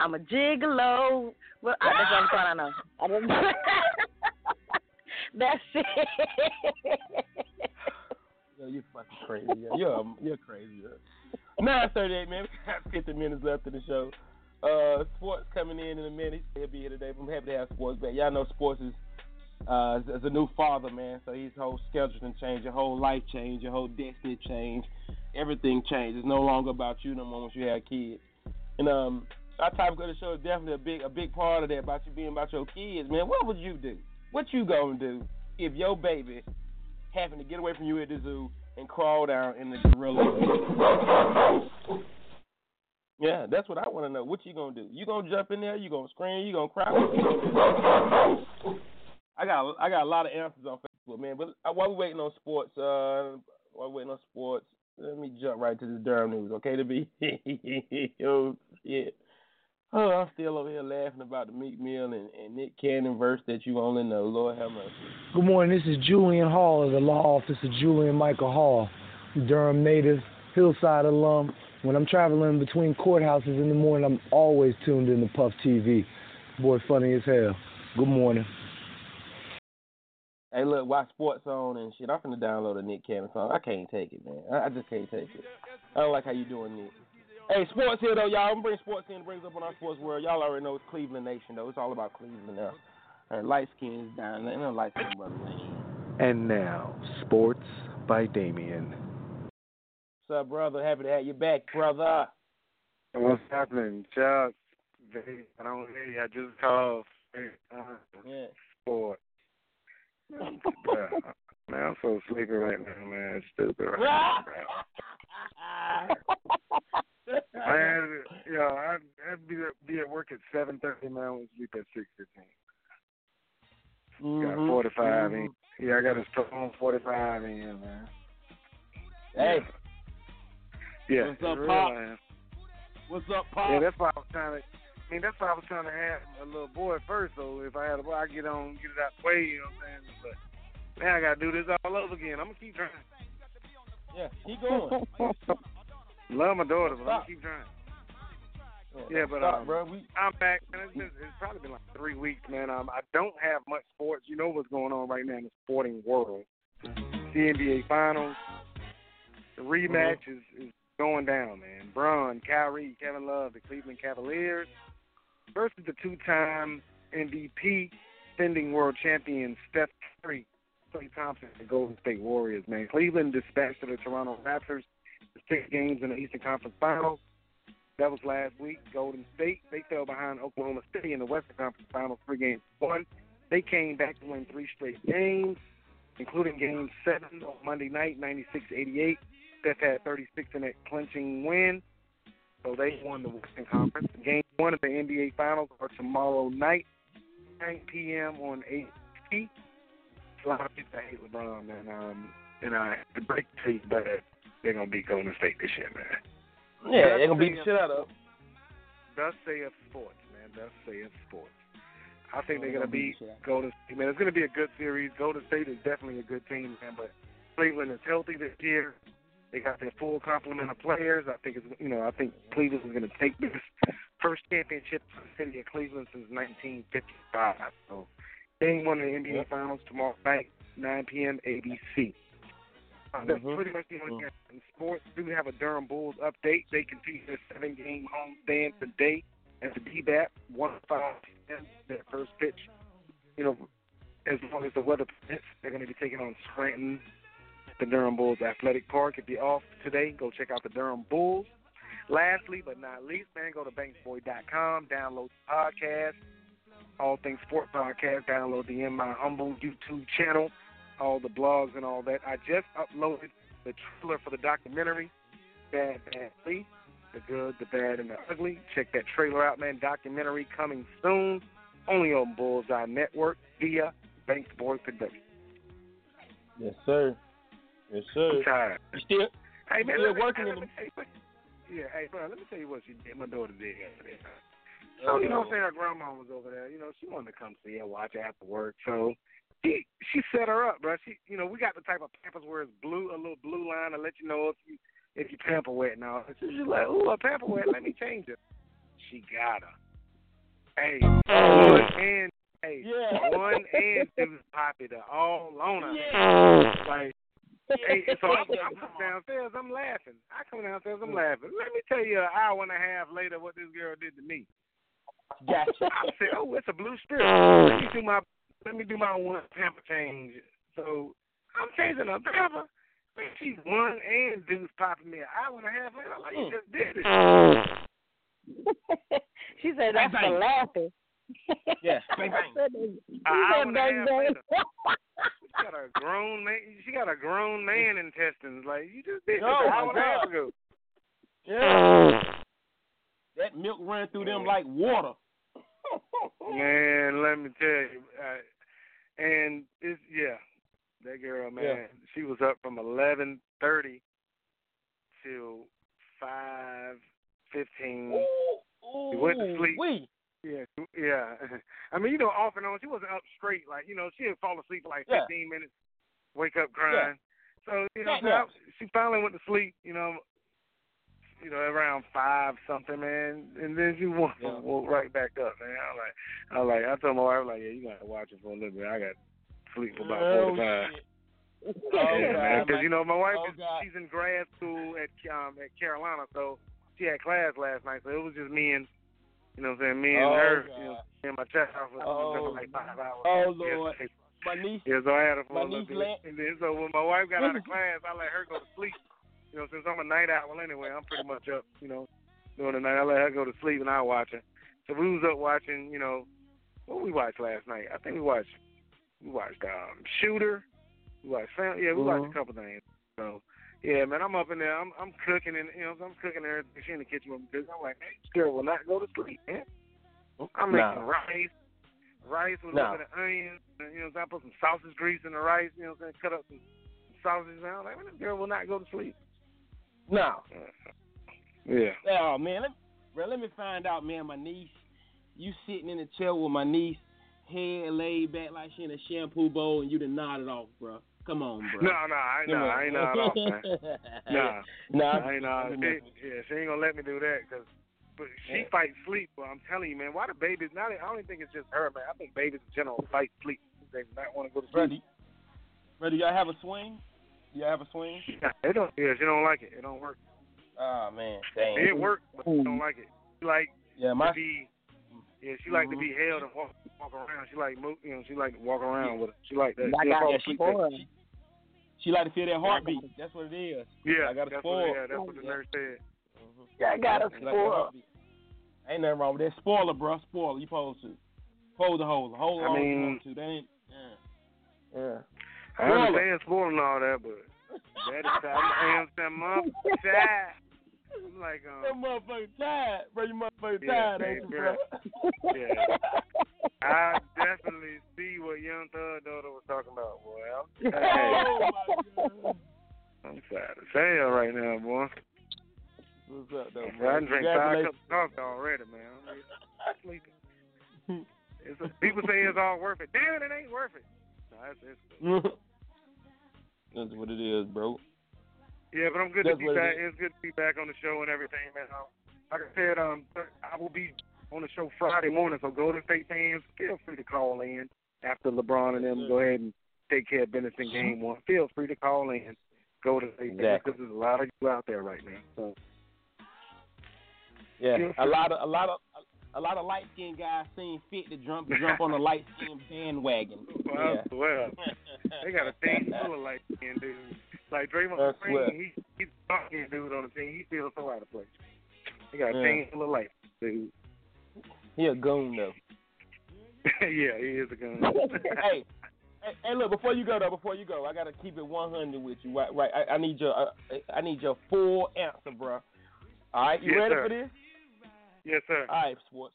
I'm a gigolo. Well, that's what I'm trying to know. I don't know. That's it. Yo, you're fucking crazy. Yo. You're crazy. Yo. 9:38, man. We got 50 minutes left of the show. Sports coming in a minute. He'll be here today. I'm happy to have sports back. Y'all know sports is a new father, man. So his whole schedule changed. Your whole life changed. Your whole destiny changed. Everything changed. It's no longer about you no more once you have kids. And our topic of the show is definitely a big part of that, about you being about your kids, man. What would you do? What you gonna do if your baby happened to get away from you at the zoo and crawl down in the gorilla? Yeah, that's what I want to know. What you gonna do? You gonna jump in there? You gonna scream? You gonna cry? What you gonna do? I got a lot of answers on Facebook, man. But while we waiting on sports, let me jump right to the Durham news, okay? To be, yeah. Oh, I'm still over here laughing about the Meek Mill and Nick Cannon verse that you only know. Lord have mercy. Good morning. This is Julian Hall of the law office of Julian Michael Hall, Durham native, Hillside alum. When I'm traveling between courthouses in the morning, I'm always tuned in to Puff TV. Boy, funny as hell. Good morning. Hey, look, watch sports on and shit. I'm finna download a Nick Cannon song. I can't take it, man. I just can't take it. I don't like how you doing, Nick. Hey, sports here, though, y'all. I'm going to bring sports in. It brings up on our sports world. Y'all already know it's Cleveland Nation, though. It's all about Cleveland now. And light-skinned is down. Ain't no light-skinned brother nation. And now, Sports by Damien. What's up, brother? Happy to have you back, brother. What's happening? Chuck, baby, I don't hear you. I just called. Yeah. Sport. Man, I'm so sleepy right now, man. It's stupid right now, bro. Man, work at 7:30 and I went to sleep at 6:15. Got 45 in. Yeah, I got his phone 45 in, man. Hey. Yeah. What's up, Pop? What's up, Pop? Yeah, that's why I was trying to. I mean, that's why I was trying to have a little boy first. So if I had a boy, I get on, get it out the way. You know what I'm saying? But now I gotta do this all over again. I'm gonna keep trying. Yeah, keep going. Love my daughter, but I'm gonna keep trying. Yeah, but I'm back, man. It's probably been like 3 weeks, man. I don't have much sports. You know what's going on right now in the sporting world. The NBA Finals, the rematch is going down, man. LeBron, Kyrie, Kevin Love, the Cleveland Cavaliers versus the two-time MVP, defending world champion Steph Curry, Klay Thompson, the Golden State Warriors, man. Cleveland dispatched to the Toronto Raptors, the 6 games in the Eastern Conference Finals. That was last week. Golden State, they fell behind Oklahoma City in the Western Conference Finals 3-1. They came back to win 3 straight games, including Game 7 on Monday night, 96-88. Steph had 36 in that clinching win, so they won the Western Conference. Game 1 of the NBA Finals are tomorrow night, 9 p.m. on ABC. A lot of people hate LeBron, and I have to break the team, but they're going to beat Golden State this year, man. Yeah, they're going to beat the shit out of them. Thus saith sports, man. Thus saith sports. I think they're going to beat Golden State, man. It's going to be a good series. Golden State is definitely a good team, man, but Cleveland is healthy this year. They got their full complement of players. I think Cleveland is going to take this first championship for the city of Cleveland since 1955. So, game 1 of the NBA Finals tomorrow night, 9 p.m. ABC. That's pretty much the only game in sports. We do have a Durham Bulls update. They continue their 7-game homestand today at the DBAP, 1-5 their first pitch. You know, as long as the weather permits, they're going to be taking on Scranton, the Durham Bulls Athletic Park. If you're off today, go check out the Durham Bulls. Lastly, but not least, man, go to banksboy.com, download the podcast, All Things Sports Podcast, download the In My Humble YouTube channel, all the blogs and all that. I just uploaded the trailer for the documentary, Bad Bad Lee, The Good, The Bad, and The Ugly. Check that trailer out, man. Documentary coming soon, only on Bullseye Network via Banksboy Productions. Yes, sir. Yes, sir. I'm tired. You still, hey, man, still working in them. Yeah, hey, bro, let me tell you what she did. My daughter did yesterday. So, you know what I'm saying? Her grandma was over there. You know, she wanted to come see her, watch her after work. So she set her up, bro. She, you know, we got the type of Pampers where it's blue, a little blue line to let you know if you pamper wet and all. She's like, ooh, a pamper wet. Let me change it. She got her. Hey, one and two poppy to all on her. Yeah. Like. Hey, so I come downstairs, I'm laughing. Let me tell you an hour and a half later what this girl did to me. Gotcha. I said, oh, it's a blue spirit. Let me do my one pamper change. So I'm changing a pamper. She's one and dudes popping me an hour and a half later. I'm like, you just did it. She said, that's bang, for laughing. Yeah, bang, bang. She said, bang, bang. She got a grown man intestines. Like, you just did this an hour and a half ago. Yeah. That milk ran through them like water. Man, let me tell you. And it's, that girl, man, she was up from 11:30 till 5:15. She went to sleep. Yeah. I mean, you know, off and on, she wasn't up straight. Like, you know, she would fall asleep for like 15 minutes, wake up crying. Yeah. So, you know, she finally went to sleep, you know, around 5 something, man. And then she woke right back up, man. I told my wife, yeah, you got to watch it for a little bit. I got to sleep for about 45. Because, you know, my wife, she's in grad school at Carolina, so she had class last night. So it was just me and, you know what I'm saying? Me and her, you know, and my child for like 5 hours. Oh, Lord. Yeah. My niece. Yeah, so I had her for a little bit. And then, so when my wife got out of class, I let her go to sleep. You know, since I'm a night owl anyway, I'm pretty much up, you know, during the night. I let her go to sleep and I watch her. So we was up watching, you know, what we watched last night. I think we watched Shooter. We watched Family. Yeah, we watched a couple things. So, yeah, man, I'm up in there. I'm cooking and everything. She's in the kitchen with me. I'm like, man, this girl will not go to sleep, man. I'm making rice. Rice with a little bit of onions. You know, so I put some sausage grease in the rice. You know, so I cut up some sausages. And I'm like, well, this girl will not go to sleep. No. Yeah. Oh man, let me find out, man. My niece, you sitting in the chair with my niece, head laid back like she in a shampoo bowl, and you done nodded off, bro. Come on, bro. I ain't nodded off, man. I ain't nodded. Yeah, she ain't gonna let me do that because. But she fights sleep, but I'm telling you, man, why the babies, not, I don't think it's just her, man. I think babies in general fight sleep. They do not want to go to sleep. Do y'all have a swing? Do y'all have a swing? Yeah, they don't, she don't like it. It don't work. Oh, man, dang. It works, but she don't like it. She like to be, she like to be held and walk around. She like, move, you know, she like to walk around with it. She like that. She like to feel that heartbeat. That's what it is. Yeah, that's what the nurse said. I got a spoiler. Ain't nothing wrong with that. Spoiler, bro. Spoiler. You supposed to. Hold the hole. Hold on. That ain't. Yeah. I understand spoiling all that, but. That is tired. I'm like, That motherfucker tired. Bro, you motherfucker tired, ain't you, bro? Yeah. I definitely see what Young Thug Daughter was talking about, boy. Oh, my God. I'm tired as hell right now, boy. What's up, though, man? I drink 5 cups of coffee already, man. I'm sleeping. People say it's all worth it. Damn, it ain't worth it. No, that's what it is, bro. Yeah, but I'm good to be back. It's good to be back on the show and everything, man. Like I said, I will be on the show Friday morning, so Golden State fans, feel free to call in after LeBron and them go ahead and take care of business in Game 1. Feel free to call in. Golden State fans, because there's a lot of you out there right now, so. Yeah, a lot of light skinned guys seen fit to jump on the light skinned bandwagon. Well, I swear, they got a team full of light skinned dudes. Like Draymond Green, he's a dark skinned dude on the team. He feels so out of place. They got a team full of light dudes. He a goon though. Yeah, he is a goon. Hey, look, before you go, I gotta keep it 100 with you. Right. I need your full answer, bro. All right, you ready for this? Yes, sir. All right, sports.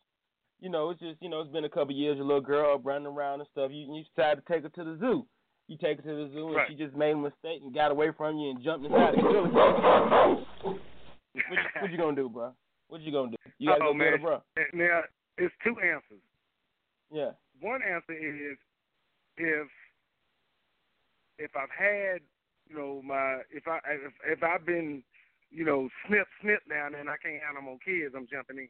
You know, it's just, you know, it's been a couple of years. Your little girl running around and stuff. You decided to take her to the zoo. You take her to the zoo, and she just made a mistake and got away from you and jumped inside the zoo. What you gonna do, bro? What you gonna do? You gotta go get her, bro. Now, it's two answers. Yeah. One answer is if I've had, you know, if I've been, you know, snip down there and I can't have no more kids, I'm jumping in.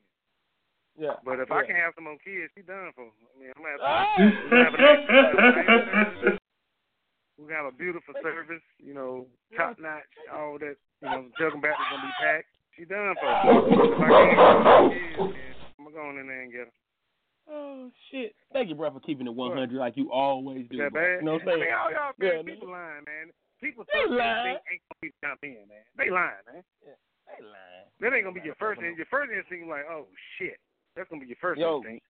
Yeah. But if I can have some more kids, she done for. I mean, I'm gonna have we're gonna have a beautiful service, you know, top notch, all that, you know, juggling back is gonna be packed. She done for. If I can't have no kids, man, I'm gonna go on in there and get her. Oh shit. Thank you, bro, for keeping it 100 like you always do. That bad? You know what I'm saying? Man, all y'all people lying, man. People think they ain't gonna be jump in, man. They lying, man. Yeah, they lying. That ain't gonna be your first instinct. Your first instinct like, oh shit, that's gonna be your first instinct.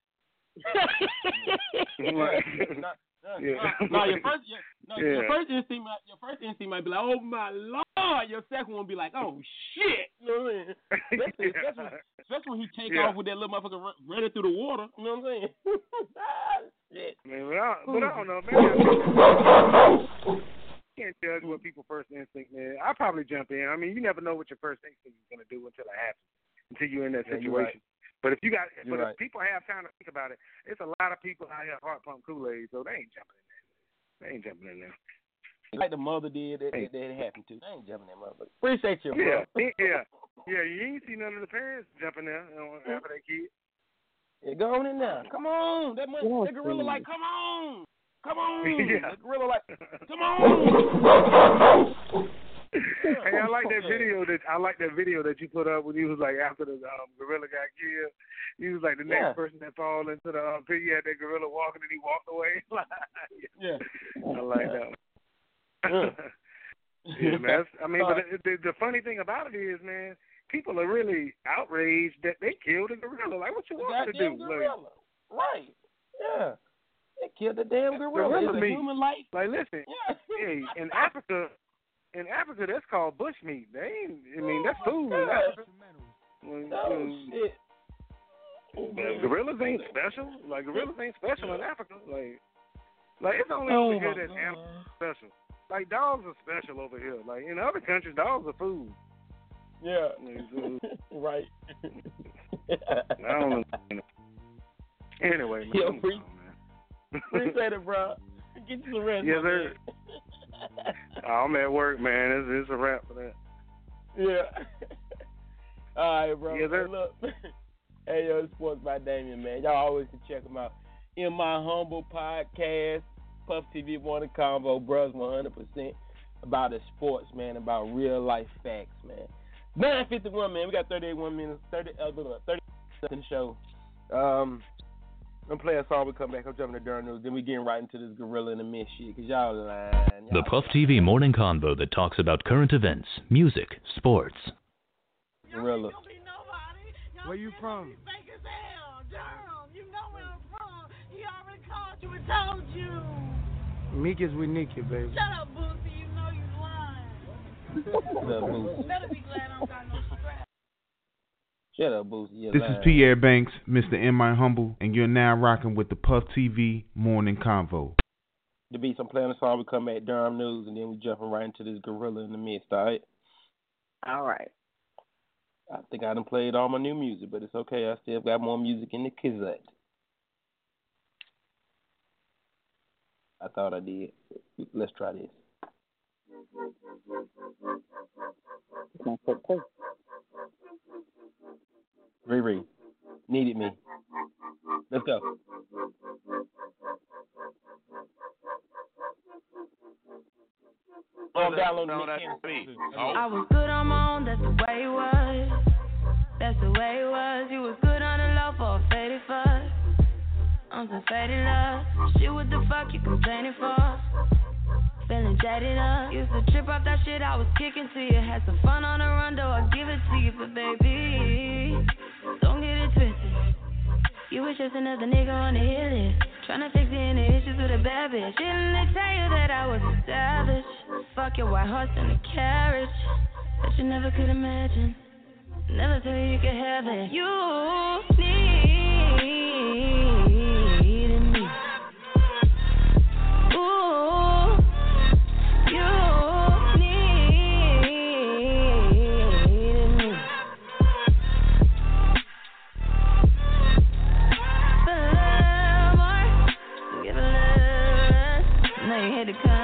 Your first instinct might be like, oh my lord. Your second one be like, oh shit. You know what I'm saying? Especially when he take off with that little motherfucker running through the water. You know what I'm saying? Man, but I don't know, man. Can't judge what people first instinct, man. I probably jump in. I mean, you never know what your first instinct is gonna do until it happens, until you're in that situation. Right. But if people have time to think about it, it's a lot of people out here heart pump Kool-Aid, so they ain't jumping in there. They ain't jumping in there. Like the mother did that it happened to. They ain't jumping in that mother. Appreciate you, bro. Yeah. You ain't see none of the parents jumping there after their kids. Yeah, go on in there. Come on, that gorilla like, come on. Come on! Yeah. Gorilla like, come on! Hey, I like that video that you put up when you was like after the gorilla got killed. You was like the next person that fall into the pit. You had that gorilla walking and he walked away. Yeah, I like that. Yeah, man. But the funny thing about it is, man, people are really outraged that they killed a gorilla. Like, what you want to do? Gorilla. Right? Yeah. They killed the damn gorilla. It's a human life. Like, listen, hey, in Africa, that's called bush meat. They ain't. I mean, that's food. In Africa. Oh, shit. But gorillas ain't special. Like, gorillas ain't special in Africa. Like it's only over here that animals are special. Like, dogs are special over here. Like, in other countries, dogs are food. Yeah. Right. I don't know. Anyway, man. Yo, free, on, man. Appreciate it, bro. Get you some rest. Yes, sir. I'm at work, man. It's a wrap for that. Yeah. All right, bro. Yes, sir. Hey, look. Hey, yo, it's Sports by Damien, man. Y'all always can check them out. In My Humble Podcast, Puff TV One and Combo, bros, 100% about the sports, man, about real life facts, man. 9:51, man. We got 31 minutes, 30 seconds show. I'm playing a song. We come back. I'm jumping to Durham News. Then we getting right into this gorilla in the mid shit because y'all lying. The Puff TV morning convo that talks about current events, music, sports. Gorilla. Where you from? Fake as hell, Durham. You know where I'm from. He already called you and told you. Meek is with Nikki, baby. Shut up, Boosie. You know you lying. Shut up, Boosie. Better be glad I don't got no stress. Shut up, Boosie. You're lying. This is Pierre Banks, Mr. In My Humble, and you're now rocking with the Puff TV Morning Convo. The beats I'm playing the song. We come at Durham News, and then we jumping right into this gorilla in the midst. All right. All right. I think I done played all my new music, but it's okay. I still got more music in the kizet. I thought I did. Let's try this. Riri, needed me. Let's go. I was good on my own, that's the way it was. That's the way it was. You was good on the low for a faded fuss. On some faded love. Shit, what the fuck you complaining for? Feeling jaded up. Used to trip off that shit I was kicking to you. Had some fun on the run, though I'll give it to you. But baby, don't get it twisted. You was just another nigga on the hit list. Tryna fix any issues with a bad bitch. Didn't they tell you that I was a savage? Fuck your white horse and a carriage that you never could imagine. Never tell you you could have it. You needed me. Ooh, you needed me. For love more, give a love. Now you had to come.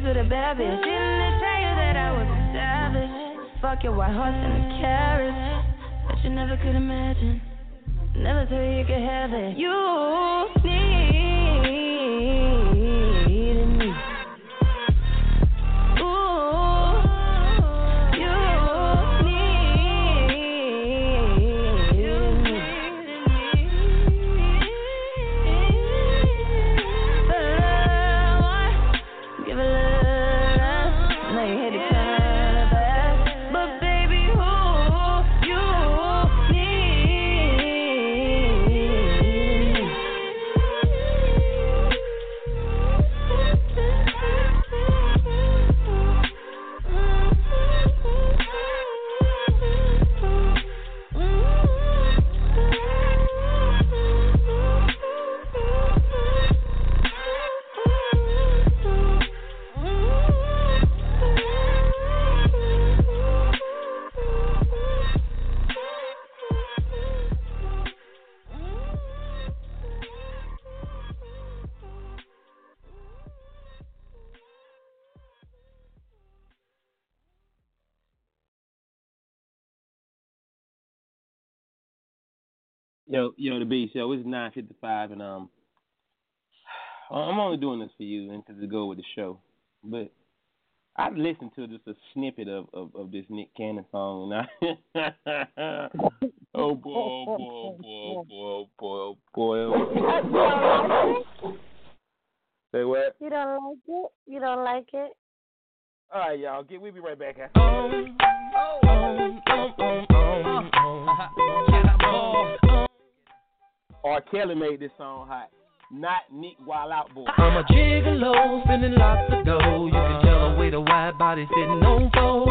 With a bad bitch. Didn't they tell you that I was a savage? Fuck your white horse and a carriage that you never could imagine. Never thought you could have it. You needed me. Ooh, you needed me. Yo, the beast, yo, it's 9:55, and I'm only doing this for you and to go with the show, but I listened to just a snippet of this Nick Cannon song. Oh, boy, oh, boy, oh, boy, oh, boy, oh, boy, oh, boy. Say what? You don't like it? You don't like it? All right, y'all. We'll be right back. R. Kelly made this song hot. Not Nick Wild Out Boy. I'm a gigolo, spending lots of dough. You can tell the way the wide body sitting on gold.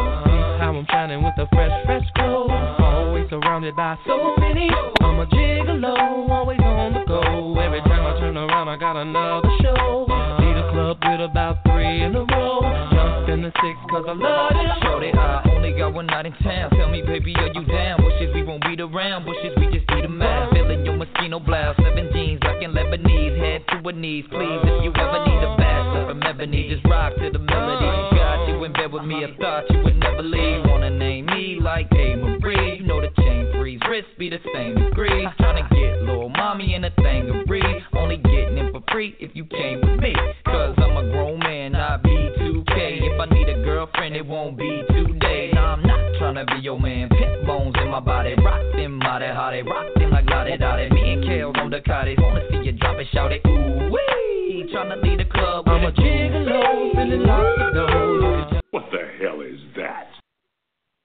How I'm shining with a fresh, fresh glow. Always surrounded by so many. I'm a gigolo, always on the go. Every time I turn around, I got another show. Need a club with about 3 in a row. Jumped in the 6 cause I love it. Shorty, I only got one night in town. Tell me, baby, are you down? Bushes, we won't beat around. Bushes, we just eat them out. Feeling your mosquito blouse. 7 jeans, black and Lebanese. Head to her knees, please. If you ever need a bath, remember me. Just rock to the melody. Got you in bed with me. I thought you would never leave. Wanna name me like A. Marie. You know the chain freeze. Wrists be the same degree. Tryna get little mommy in a thingerie. Only getting it for free if you came with me. Cause I'm a grown man, I be 2K. If I need a girlfriend, it won't be today. Nah, I'm not tryna be your man. Pit bones in my body, rock them out of how they rock them like la da da. Me and Kale on the cottage, wanna see you drop it, shout it. Ooh wee, tryna lead the club. I'm a gigolo, feeling like the. What the hell is that?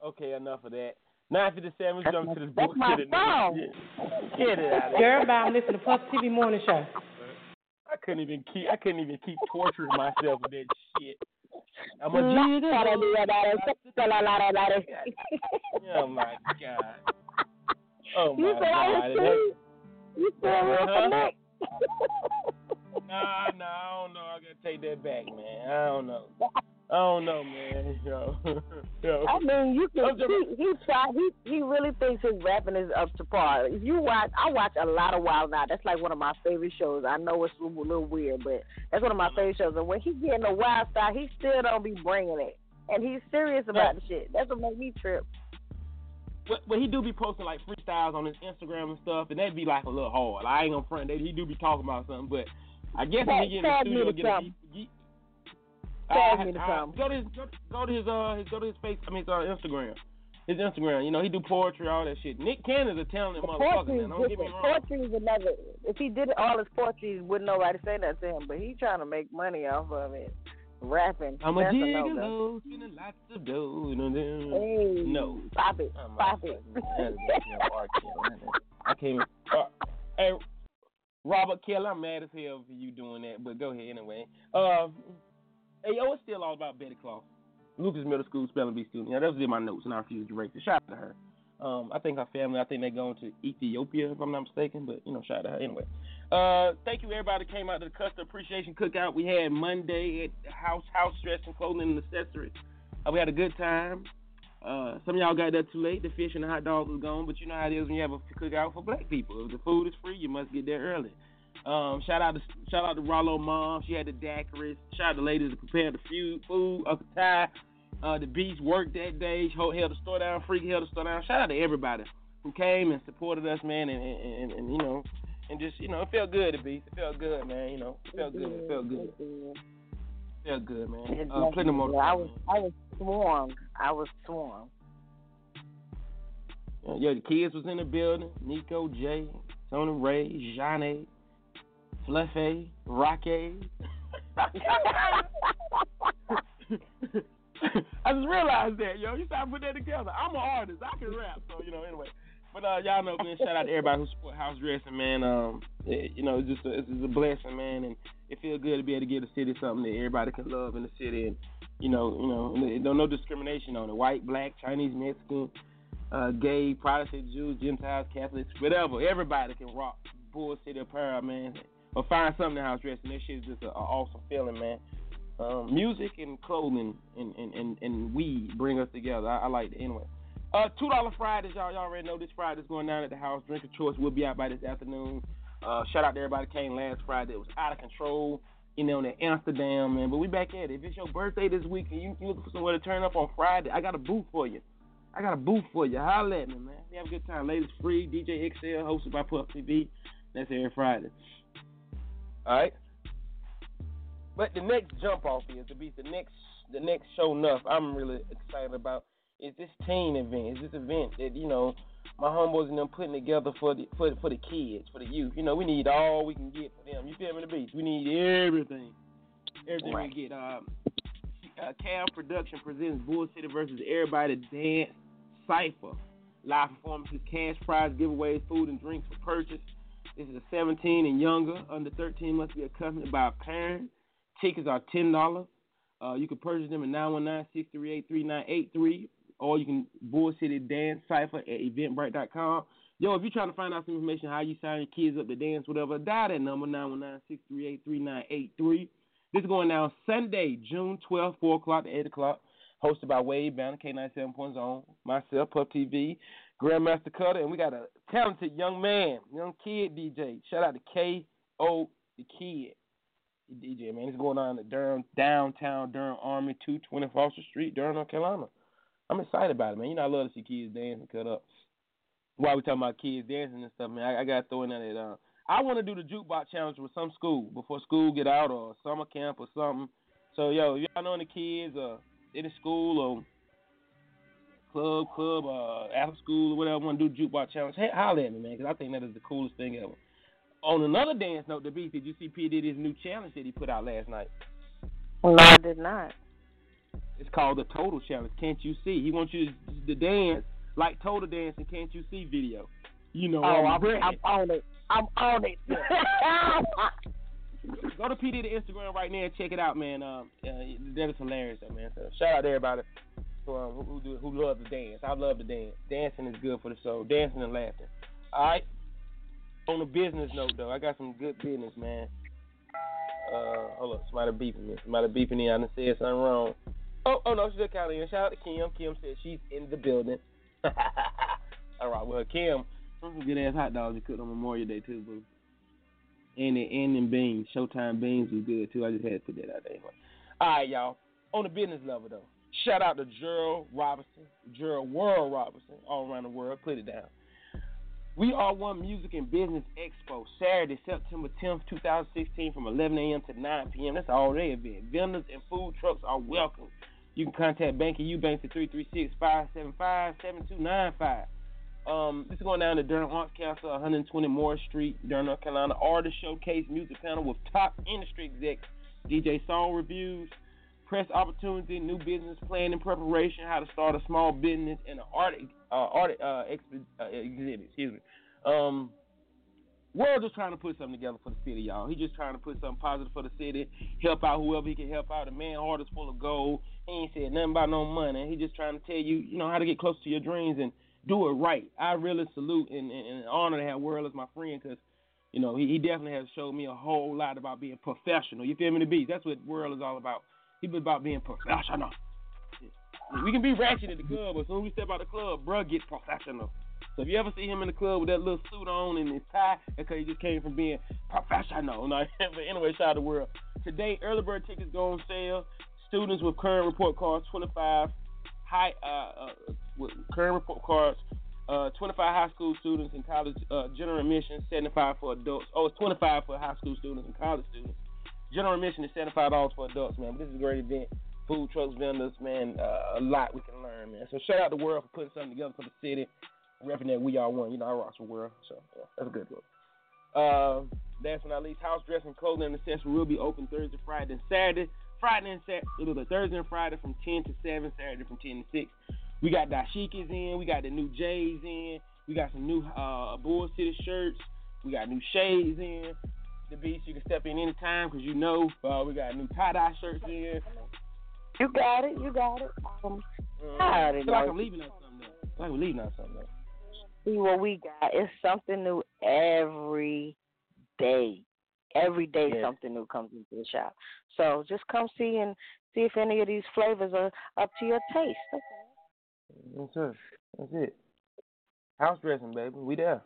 Okay, enough of that. 9:57, we jump to this book. Get it out of here. Girl, bye. I'm listening to Puff TV Morning Show. I couldn't even keep torturing myself with that shit. I'm a oh my god. Oh my god. You said we're up next. Nah, I don't know. I gotta take that back, man. I don't know, man. Yo. I mean, you can see he really thinks his rapping is up to par. If you watch, I watch a lot of Wild Out. That's like one of my favorite shows. I know it's a little weird, but that's one of my favorite shows. And when he get in the wild side, he still don't be bringing it, and he's serious about the shit. That's what made me trip. But he do be posting like freestyles on his Instagram and stuff, and that'd be like a little hard. I ain't gonna front. He do be talking about something, but I guess when he get in the studio, get a. Go to his Instagram. His Instagram, he do poetry, all that shit. Nick Cannon is a talented motherfucker, man. Don't get me wrong. Poetry is another. If he did all his poetry, wouldn't nobody say that to him. But he trying to make money off of it, rapping. I'm a gigolo, spending lots of dough. Hey, no, stop it. I can't. Hey, Robert Kelly, I'm mad as hell for you doing that, but go ahead anyway. Hey, yo, it's still all about Betty Claus. Lucas Middle School spelling bee student. Now, that was in my notes, and I refused to rate the shout out to her. I think her family, they're going to Ethiopia, if I'm not mistaken, but, shout out to her anyway. Thank you, everybody that came out to the Customer Appreciation Cookout. We had Monday at House Dressing, Clothing, and Accessories. We had a good time. Some of y'all got there too late. The fish and the hot dogs was gone, but you know how it is when you have a cookout for black people. If the food is free, you must get there early. Shout out to Rollo Mom. She had the daiquiris. Shout out to the ladies that prepared the food. Uncle Ty, the beach worked that day. Held the store down. Freak held the store down. Shout out to everybody who came and supported us, man. And and just it felt good to be. It felt good, man. It felt good, man. Plenty more. I was swarmed. The kids was in the building. Nico, Jay, Tony, Ray, Jeanne, Fluffy, Rocky. I just realized that, yo. You started to put that together. I'm an artist. I can rap, so anyway. But y'all know, man. Shout out to everybody who support House Dressing, man. It's just a blessing, man, and it feels good to be able to give the city something that everybody can love in the city, and don't no discrimination on it. White, black, Chinese, Mexican, gay, Protestant, Jews, Gentiles, Catholics, whatever. Everybody can rock Bull City apparel, man. Or find something in House Dressing. That shit is just an awesome feeling, man. Music and clothing and weed bring us together. I like it anyway. $2 Fridays, y'all already know this Friday's going down at the house. Drink of Choice will be out by this afternoon. Shout out to everybody that came last Friday. It was out of control, in Amsterdam, man. But we back at it. If it's your birthday this week and you looking for somewhere to turn up on Friday, I got a booth for you. Holler at me, man. We have a good time. Ladies Free, DJ XL, hosted by Puff TV. That's every Friday. All right. But the next jump off is to be the next show enough I'm really excited about is this teen event. Is this event that, you know, my homeboys and them putting together for the kids, for the youth. You know, we need all we can get for them. You feel me, the beats? We need everything. Everything right. We get. Cal Production presents Bull City versus Everybody Dance Cypher. Live performances, cash prize giveaways, food and drinks for purchase. This is a 17 and younger. Under 13 must be accompanied by a parent. Tickets are $10. You can purchase them at 919-638-3983, or you can Bull City Dance Cypher at eventbrite.com. Yo, if you're trying to find out some information, how you sign your kids up to dance, whatever, dial that number, 919-638-3983. This is going down Sunday, June 12th, 4 o'clock to 8 o'clock, hosted by Wade Banner, K97.0, myself, Puff TV, Grandmaster Cutter, and we got a talented young man, young kid DJ. Shout out to K.O. the Kid. DJ, man, it's going on in Durham, downtown Durham, Army 220 Foster Street, Durham, North Carolina. I'm excited about it, man. You know, I love to see kids dance and cut up. While we talking about kids dancing and stuff, man, I got to throw in that I want to do the jukebox challenge with some school before school get out or summer camp or something. So, yo, if y'all know any kids in the school or club, after school or whatever, want to do jukebox challenge, hey, holler at me, man, because I think that is the coolest thing ever. On another dance note, the beat, did you see P. Diddy's new challenge that he put out last night? No, I did not. It's called the Total Challenge, Can't You See? He wants you to dance like Total Dance and Can't You See video. You know, I'm on it. I'm on it. Go to P. Diddy's Instagram right now and check it out, man. That is hilarious, man. So shout out to everybody who loves to dance. I love to dance. Dancing is good for the soul. Dancing and laughter. All right. On a business note, though, I got some good business, man. Hold up, somebody beeping me. I done said something wrong. Oh no, she's at Kylie Jenner. Shout out to Kim. Kim said she's in the building. All right, well, Kim, some good ass hot dogs you cooked on Memorial Day too, boo. And the onion beans, Showtime beans was good too. I just had to put that out there. Anyway. All right, y'all. On a business level, though, shout out to Gerald World Robinson, all around the world. Put it down. We are One Music and Business Expo, Saturday, September 10th, 2016, from 11 a.m. to 9 p.m. That's all day event. Vendors and food trucks are welcome. You can contact Banky Eubanks at 336-575-7295. This is going down to Durham Arts Council, 120 Moore Street, Durham, North Carolina. Artist showcase music panel with top industry execs, DJ song reviews, press opportunity, new business plan and preparation, how to start a small business, and an art exhibit. Excuse me. World is trying to put something together for the city, y'all. He's just trying to put something positive for the city, help out whoever he can help out. The man's heart is full of gold. He ain't said nothing about no money. He's just trying to tell you, you know, how to get close to your dreams and do it right. I really salute and honor to have World as my friend because, you know, he definitely has showed me a whole lot about being professional. You feel me, the beast? That's what World is all about. People about being professional. We can be ratchet at the club, but as soon as we step out the club, bruh, get professional. So if you ever see him in the club with that little suit on and his tie, that's because he just came from being professional. No, but anyway, shout out to the World. Today, early bird tickets go on sale. Students with current report cards, 25 high school students and college, general admission, 75 for adults. Oh, it's 25 for high school students and college students. General admission is $75 for adults, man. But this is a great event. Food trucks, vendors, man, a lot we can learn, man. So shout out to the World for putting something together for the city. Repping that We Are One. You know, I rock the World. So, yeah, that's a good one. Last but not least, House Dressing, Clothing, and Accessories will be open Thursday and Friday from 10 to 7, Saturday from 10 to 6. We got dashikis in. We got the new J's in. We got some new Bull City shirts. We got new shades in. The beach, you can step in anytime because you know we got new tie-dye shirts in. You got it. I'm leaving out something though. See what we got. It's something new every day. Every day something new comes into the shop. So just come see and see if any of these flavors are up to your taste. Okay. Yes, sir. That's it. House Dressing, baby. We there.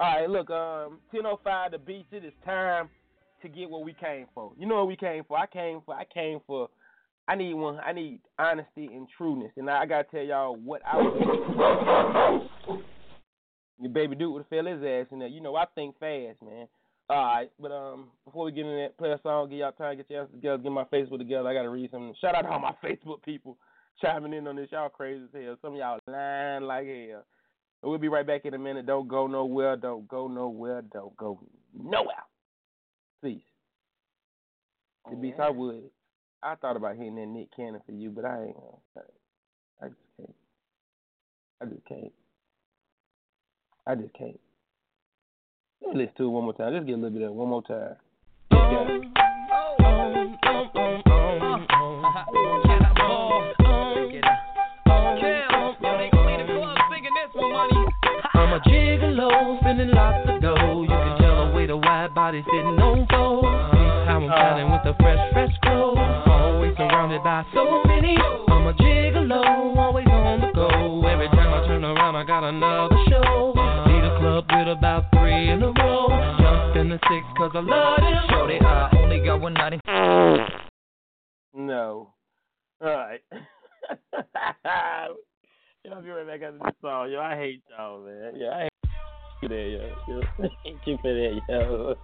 All right, look, 10:05 the beach. It is time to get what we came for. You know what we came for? I need honesty and trueness. And I got to tell y'all what I was. Your baby dude would have fell his ass in there. You know, I think fast, man. All right, but before we get in there, play a song, give y'all time, get your answers together, get my Facebook together. I got to read something. Shout out to all my Facebook people chiming in on this. Y'all crazy as hell. Some of y'all lying like hell. We'll be right back in a minute. Don't go nowhere. Don't go nowhere. Don't go nowhere. Please. Oh, at least I would. I thought about hitting that Nick Cannon for you, but I ain't. I just can't. Let me listen to it one more time. Just get a little bit of it one more time. I'm a gigolo, spending lots of dough. You can tell the way the wide body sitting on fold. How I'm styling with the fresh clothes. Always surrounded by so many. I'm a gigolo, always on the go. Every time I turn around, I got another show. Lead a club with about 3 in a row. Jumped in the 6 cause I love it. Shorty, I only got 190. No. Alright. Y'all be right back after this song. Yo, I hate y'all, man. Yeah, I hate you there, yo. Thank you for that, yo.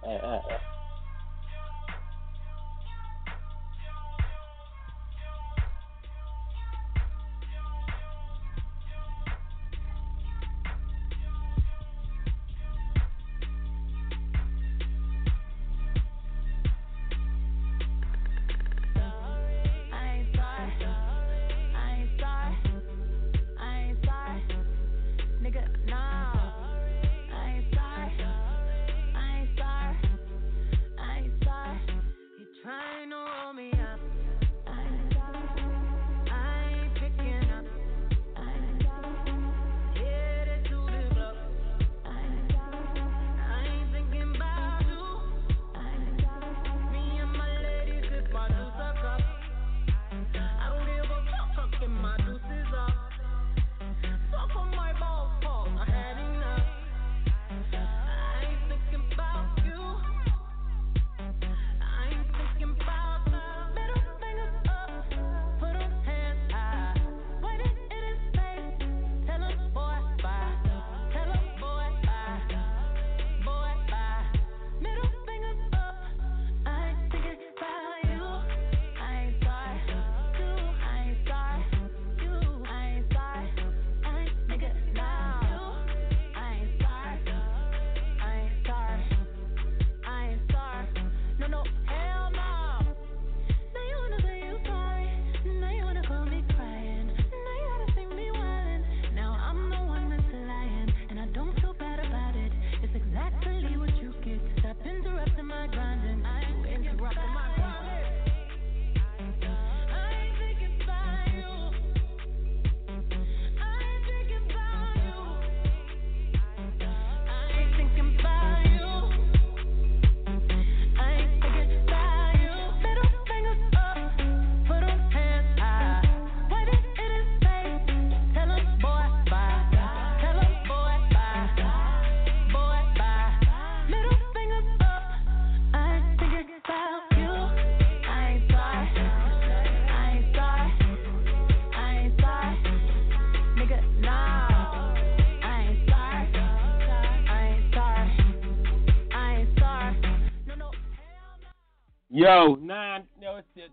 Yo,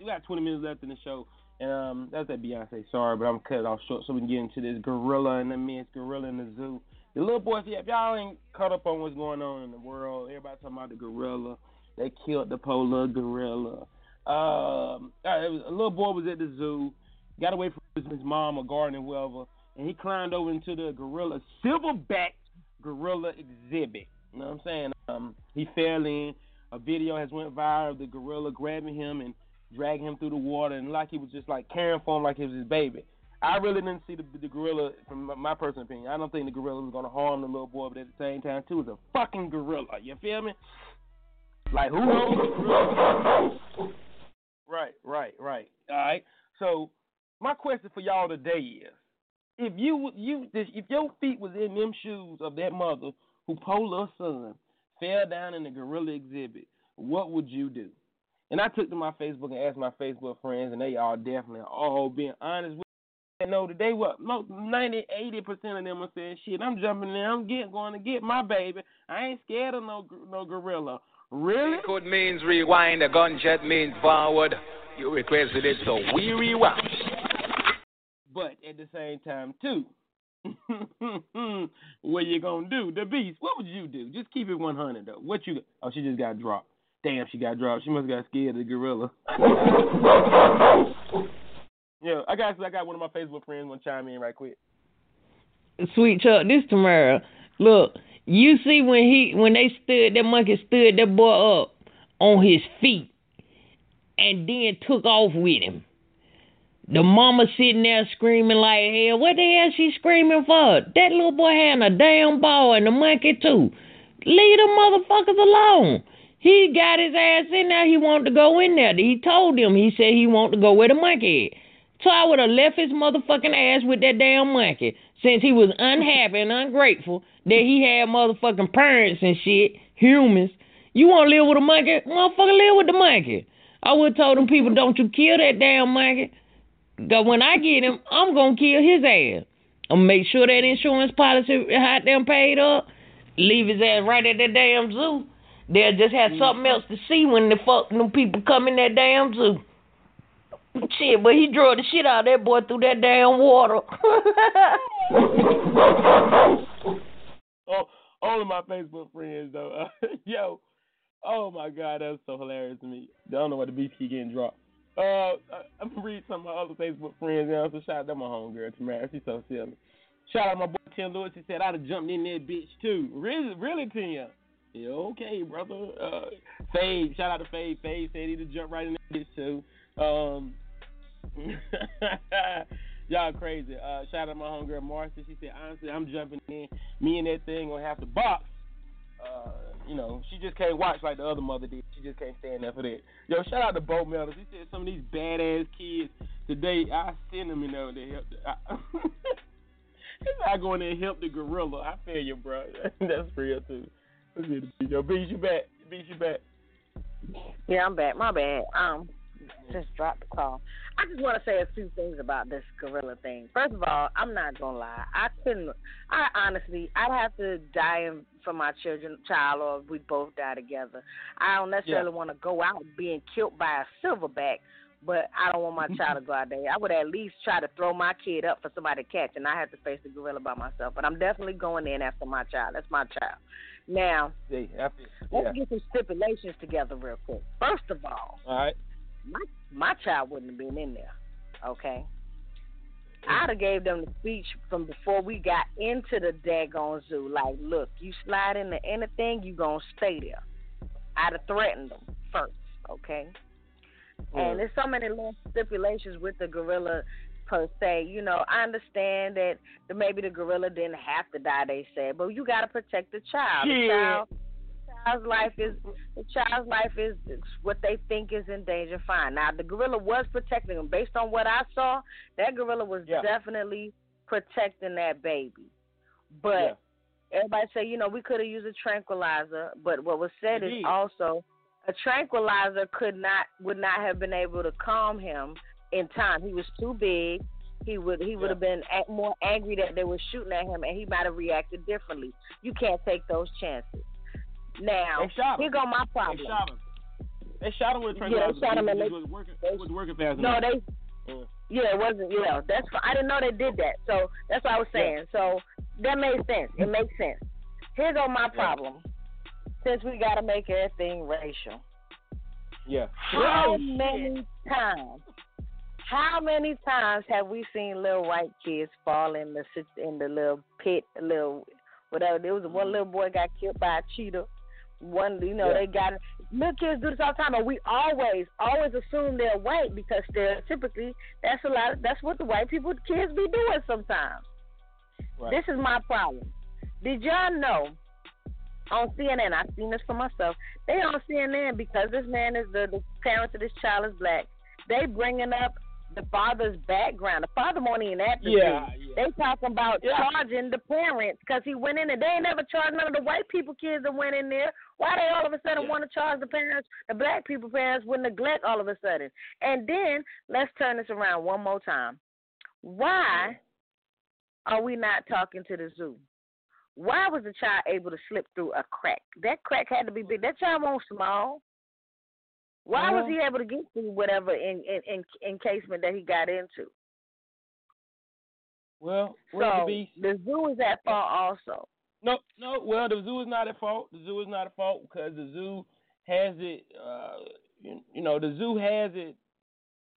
we got 20 minutes left in the show, and that's that Beyonce. Sorry, but I'm cut it off short so we can get into this gorilla in the midst, gorilla in the zoo. The little boys, if y'all ain't caught up on what's going on in the world, everybody talking about the gorilla. They killed the polar gorilla. A little boy was at the zoo, got away from his mom or garden or whoever, and he climbed over into the gorilla, silverback gorilla exhibit. You know what I'm saying? He fell in. A video has went viral of the gorilla grabbing him and dragging him through the water, and like he was just like caring for him like he was his baby. I really didn't see the gorilla, from my personal opinion. I don't think the gorilla was going to harm the little boy, but at the same time, too, it was a fucking gorilla. You feel me? Like, who knows the gorilla? Right. All right. So my question for y'all today is, if your feet was in them shoes of that mother who polar son, fell down in the gorilla exhibit, what would you do? And I took to my Facebook and asked my Facebook friends, and they all definitely all being honest with me. No, today what? Most 80% of them are saying, shit, I'm jumping in, I'm going to get my baby. I ain't scared of no gorilla. Really? Good means rewind, a gunshot means forward. You requested it, so we rewind. But at the same time, too, what you gonna do? The Beast, what would you do? Just keep it 100, though. What you? Oh, she just got dropped. Damn, she got dropped. She must have got scared of the gorilla. Yeah, I got one of my Facebook friends want to chime in right quick. Sweet Chuck, this Tamara. Look, you see when that monkey stood that boy up on his feet and then took off with him. The mama sitting there screaming like hell. What the hell she screaming for? That little boy had a damn ball and the monkey too. Leave them motherfuckers alone. He got his ass in there. He wanted to go in there. He told him. He said he wanted to go where the monkey is. So I would have left his motherfucking ass with that damn monkey since he was unhappy and ungrateful that he had motherfucking parents and shit, humans. You want to live with a monkey? Motherfucker, live with the monkey. I would have told them people, don't you kill that damn monkey. Because when I get him, I'm going to kill his ass. I'm going to make sure that insurance policy had them paid up. Leave his ass right at that damn zoo. They'll just have something else to see when the fuck them people come in that damn zoo. Shit, but he drove the shit out of that boy through that damn water. Oh, all of my Facebook friends, though. Yo, oh my God, that was so hilarious to me. I don't know why the beef keep getting dropped. I'm going to read some of my other Facebook friends, you know, so shout out to my homegirl, Tamara. She's so silly. Shout out to my boy, Tim Lewis. He said, I'd have jumped in that bitch, too. Really, Tim? Yeah, okay, brother. Fave, shout out to Fave. Fave said he'd have jumped right in that bitch, too. Y'all crazy. Shout out to my homegirl Marcy. She said, honestly, I'm jumping in. Me and that thing gonna have to box. You know, she just can't watch like the other mother did. She just can't stand up for that. Yo, shout out to Bo Melder. She said some of these badass kids today, I send them in over there. It's not going to help the gorilla. I feel you, bro. That's real too. Yo, Bees, you back. Yeah, I'm back. My bad. Just dropped the call. I just want to say a few things about this gorilla thing. First of all, I'm not gonna lie. I'd have to die for my child, or we both die together. I don't necessarily want to go out being killed by a silverback, but I don't want my child to go out there. I would at least try to throw my kid up for somebody to catch, and I have to face the gorilla by myself. But I'm definitely going in after my child. That's my child. Now, let's get some stipulations together real quick. First of all right. My child wouldn't have been in there, okay? I'd have gave them the speech from before we got into the daggone zoo. Like, look, you slide into anything, you gonna stay there. I'd have threatened them first, okay? Yeah. And there's so many little stipulations with the gorilla per se. You know, I understand that maybe the gorilla didn't have to die, they said, but you gotta protect the child. Yeah. The child's life is what they think is in danger. Fine. Now the gorilla was protecting him. Based on what I saw, that gorilla was definitely protecting that baby. But everybody say, you know, we could have used a tranquilizer. But what was said is also a tranquilizer would not have been able to calm him in time. He was too big. He would have been more angry that they were shooting at him, and he might have reacted differently. You can't take those chances. Now, here go my problem. They shot him with a tranquilizer. Yeah, they shot him. It was working fast enough. No, it wasn't. Yeah, that's. I didn't know they did that. So that's what I was saying. Yeah. So that made sense. It makes sense. Here go my problem. Since we gotta make everything racial. Yeah. How many times have we seen little white kids fall in the little pit, little whatever? There was one little boy got killed by a cheetah. One, you know, they got little kids do this all the time, but we always assume they're white because stereotypically that's what the white people kids be doing sometimes. Right. This is my problem. Did y'all know on CNN? I've seen this for myself. They on CNN because this man is the parents of this child is black. They bringing up the father's background. The father won't even have to do. They talking about charging the parents because he went in there. They ain't never charged none of the white people kids that went in there. Why they all of a sudden want to charge the parents, the black people parents with neglect all of a sudden? And then let's turn this around one more time. Why are we not talking to the zoo? Why was the child able to slip through a crack? That crack had to be big. That child won't small. Why was he able to get through whatever encasement that he got into? Well, so the zoo is at fault also. No. Well, the zoo is not at fault. The zoo is not at fault because the zoo has it. The zoo has it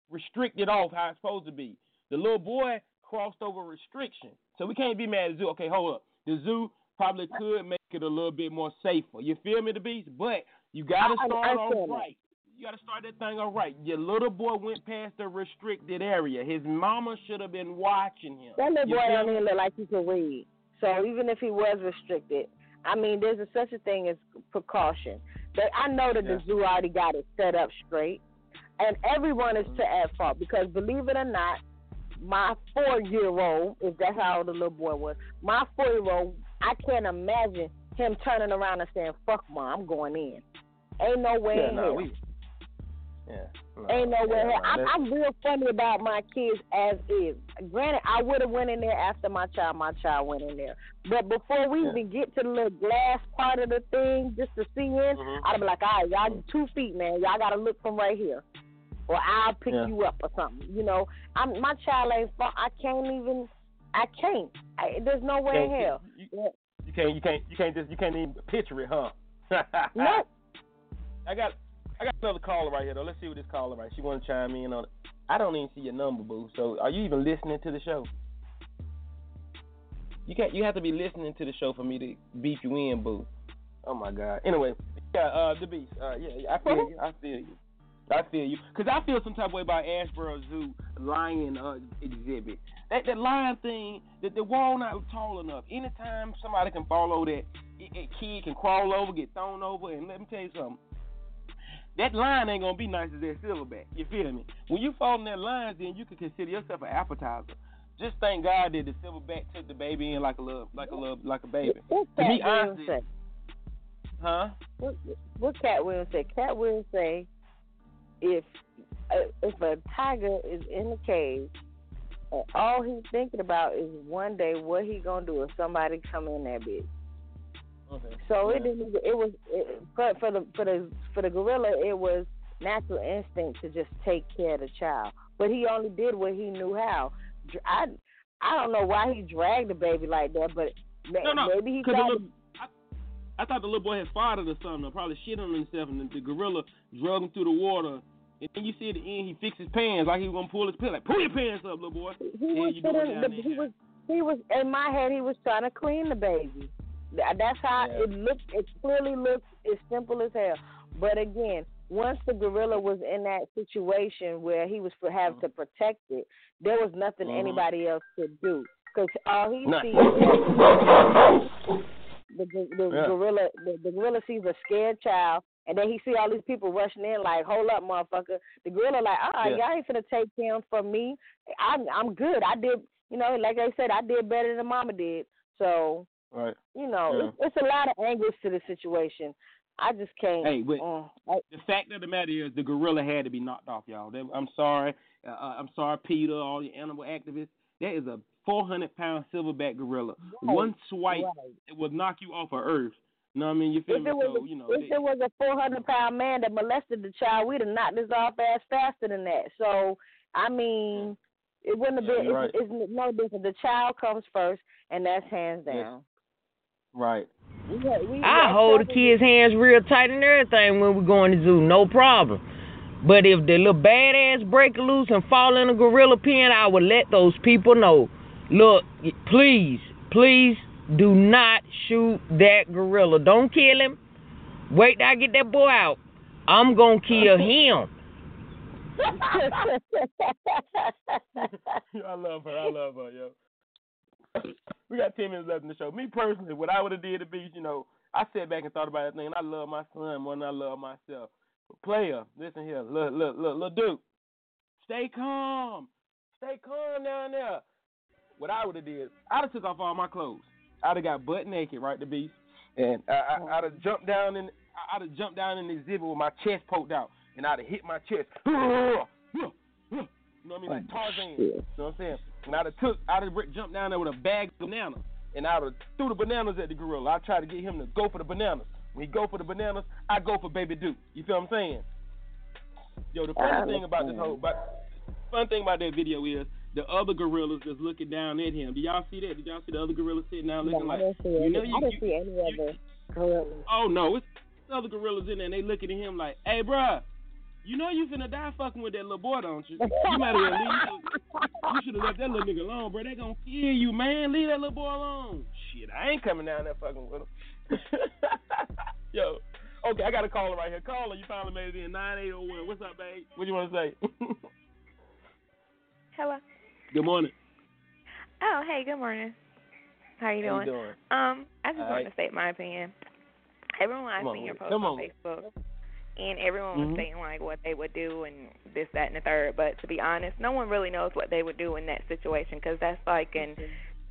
restricted off how it's supposed to be. The little boy crossed over restriction, so we can't be mad at the zoo. Okay, hold up. The zoo probably could make it a little bit more safer. You feel me, the beast? But you gotta start off right. You gotta start that thing off right. Your little boy went past the restricted area. His mama should have been watching him. That little boy don't even look like he can read. So even if he was restricted, I mean, there's such a thing as precaution. But I know that the zoo already got it set up straight, and everyone is at fault because, believe it or not, my 4-year-old, if that's how old the little boy was, my 4-year-old, I can't imagine him turning around and saying, "Fuck mom, I'm going in." Ain't no way in hell. Ain't no way in hell. I'm real funny about my kids as is. Granted, I would have went in there after my child went in there. But before we even get to the little glass part of the thing, just to see in, I'd be like, all right, y'all 2 feet, man. Y'all got to look from right here. Or I'll pick you up or something, you know. My child ain't fun. I can't. There's no way in hell. You can't even picture it, huh? No. I got another caller right here though. Let's see what this caller right. She want to chime in on it. I don't even see your number, boo. So are you even listening to the show? You have to be listening to the show for me to beef you in, boo. Oh my God. Anyway, the beast. I feel you. Because I feel some type of way about Ashboro Zoo lion exhibit. That lion thing, the wall not tall enough. Anytime somebody can fall over that, a kid can crawl over, get thrown over. And let me tell you something. That lion ain't going to be nice as that silverback. You feel me? When you fall in that lion, then you can consider yourself an appetizer. Just thank God that the silverback took the baby in like a baby. To be honest, huh? What Cat Williams say? Cat Williams say, If a tiger is in the cage and all he's thinking about is one day what he gonna do if somebody come in that bitch. Okay. So for the gorilla, it was natural instinct to just take care of the child. But he only did what he knew how. I don't know why he dragged the baby like that, but maybe he thought. I thought the little boy had farted or something, or probably shit on himself, and the gorilla drug him through the water. And then you see at the end, he fixed his pants like he was going to pull his pants. Like, pull your pants up, little boy. In my head, he was trying to clean the baby. That's how it looked. It clearly looks as simple as hell. But again, once the gorilla was in that situation where he was having to protect it, there was nothing anybody else could do. Because all he sees... The gorilla sees a scared child, and then he see all these people rushing in like, hold up, motherfucker. The gorilla like, all right, y'all ain't finna take him from me. I'm good. I did, like I said, I did better than mama did. So, right. It's a lot of angles to the situation. I just can't. Hey, but the fact of the matter is the gorilla had to be knocked off, y'all. I'm sorry. I'm sorry, Peter, all the animal activists. That is a 400-pound silverback gorilla. Right. One swipe, it will knock you off of earth. No, I mean, you feel me? If it was a 400-pound man that molested the child, we'd have knocked his off ass faster than that. So, I mean, it wouldn't have been. Right. It's no different. The child comes first, and that's hands down. Yeah. Right. I hold the kids' hands real tight and everything when we're going to zoo. No problem. But if the little badass break loose and fall in a gorilla pen, I would let those people know. Look, please do not shoot that gorilla. Don't kill him. Wait till I get that boy out. I'm going to kill him. I love her, yo. We got 10 minutes left in the show. Me personally, what I would have did to be, I sat back and thought about that thing. I love my son more than I love myself. Player, listen here, look, Duke, stay calm down there. What I would have did, I'd have took off all my clothes. I'd have got butt naked, right, the beast, and I'd have jumped down in, the exhibit with my chest poked out, and I'd have hit my chest. You know what I mean, like Tarzan. You know what I'm saying? And I'd have jumped down there with a bag of bananas. and I threw the bananas at the gorilla. I tried to get him to go for the bananas. When he go for the bananas, I go for Baby Duke. You feel what I'm saying? Yo, the funny thing about this whole, fun thing about that video is the other gorillas just looking down at him. Do y'all see that? Did y'all see the other gorilla sitting down looking like? I didn't see any other gorillas. Oh no, it's other gorillas in there, and they looking at him like, "Hey, bruh, you know you finna die fucking with that little boy, don't you? You might have leave. You should have left that little nigga alone, bro. They gonna kill you, man. Leave that little boy alone. Shit, I ain't coming down there fucking with him." Yo, okay, I got a caller right here. Caller, you finally made it in 9801. What's up, babe? What do you want to say? Hello. Good morning. Oh, hey, good morning. How you doing? I just wanted to state my opinion. Everyone I've seen your post on Facebook, and everyone was saying like what they would do and this, that, and the third. But to be honest, no one really knows what they would do in that situation because that's like in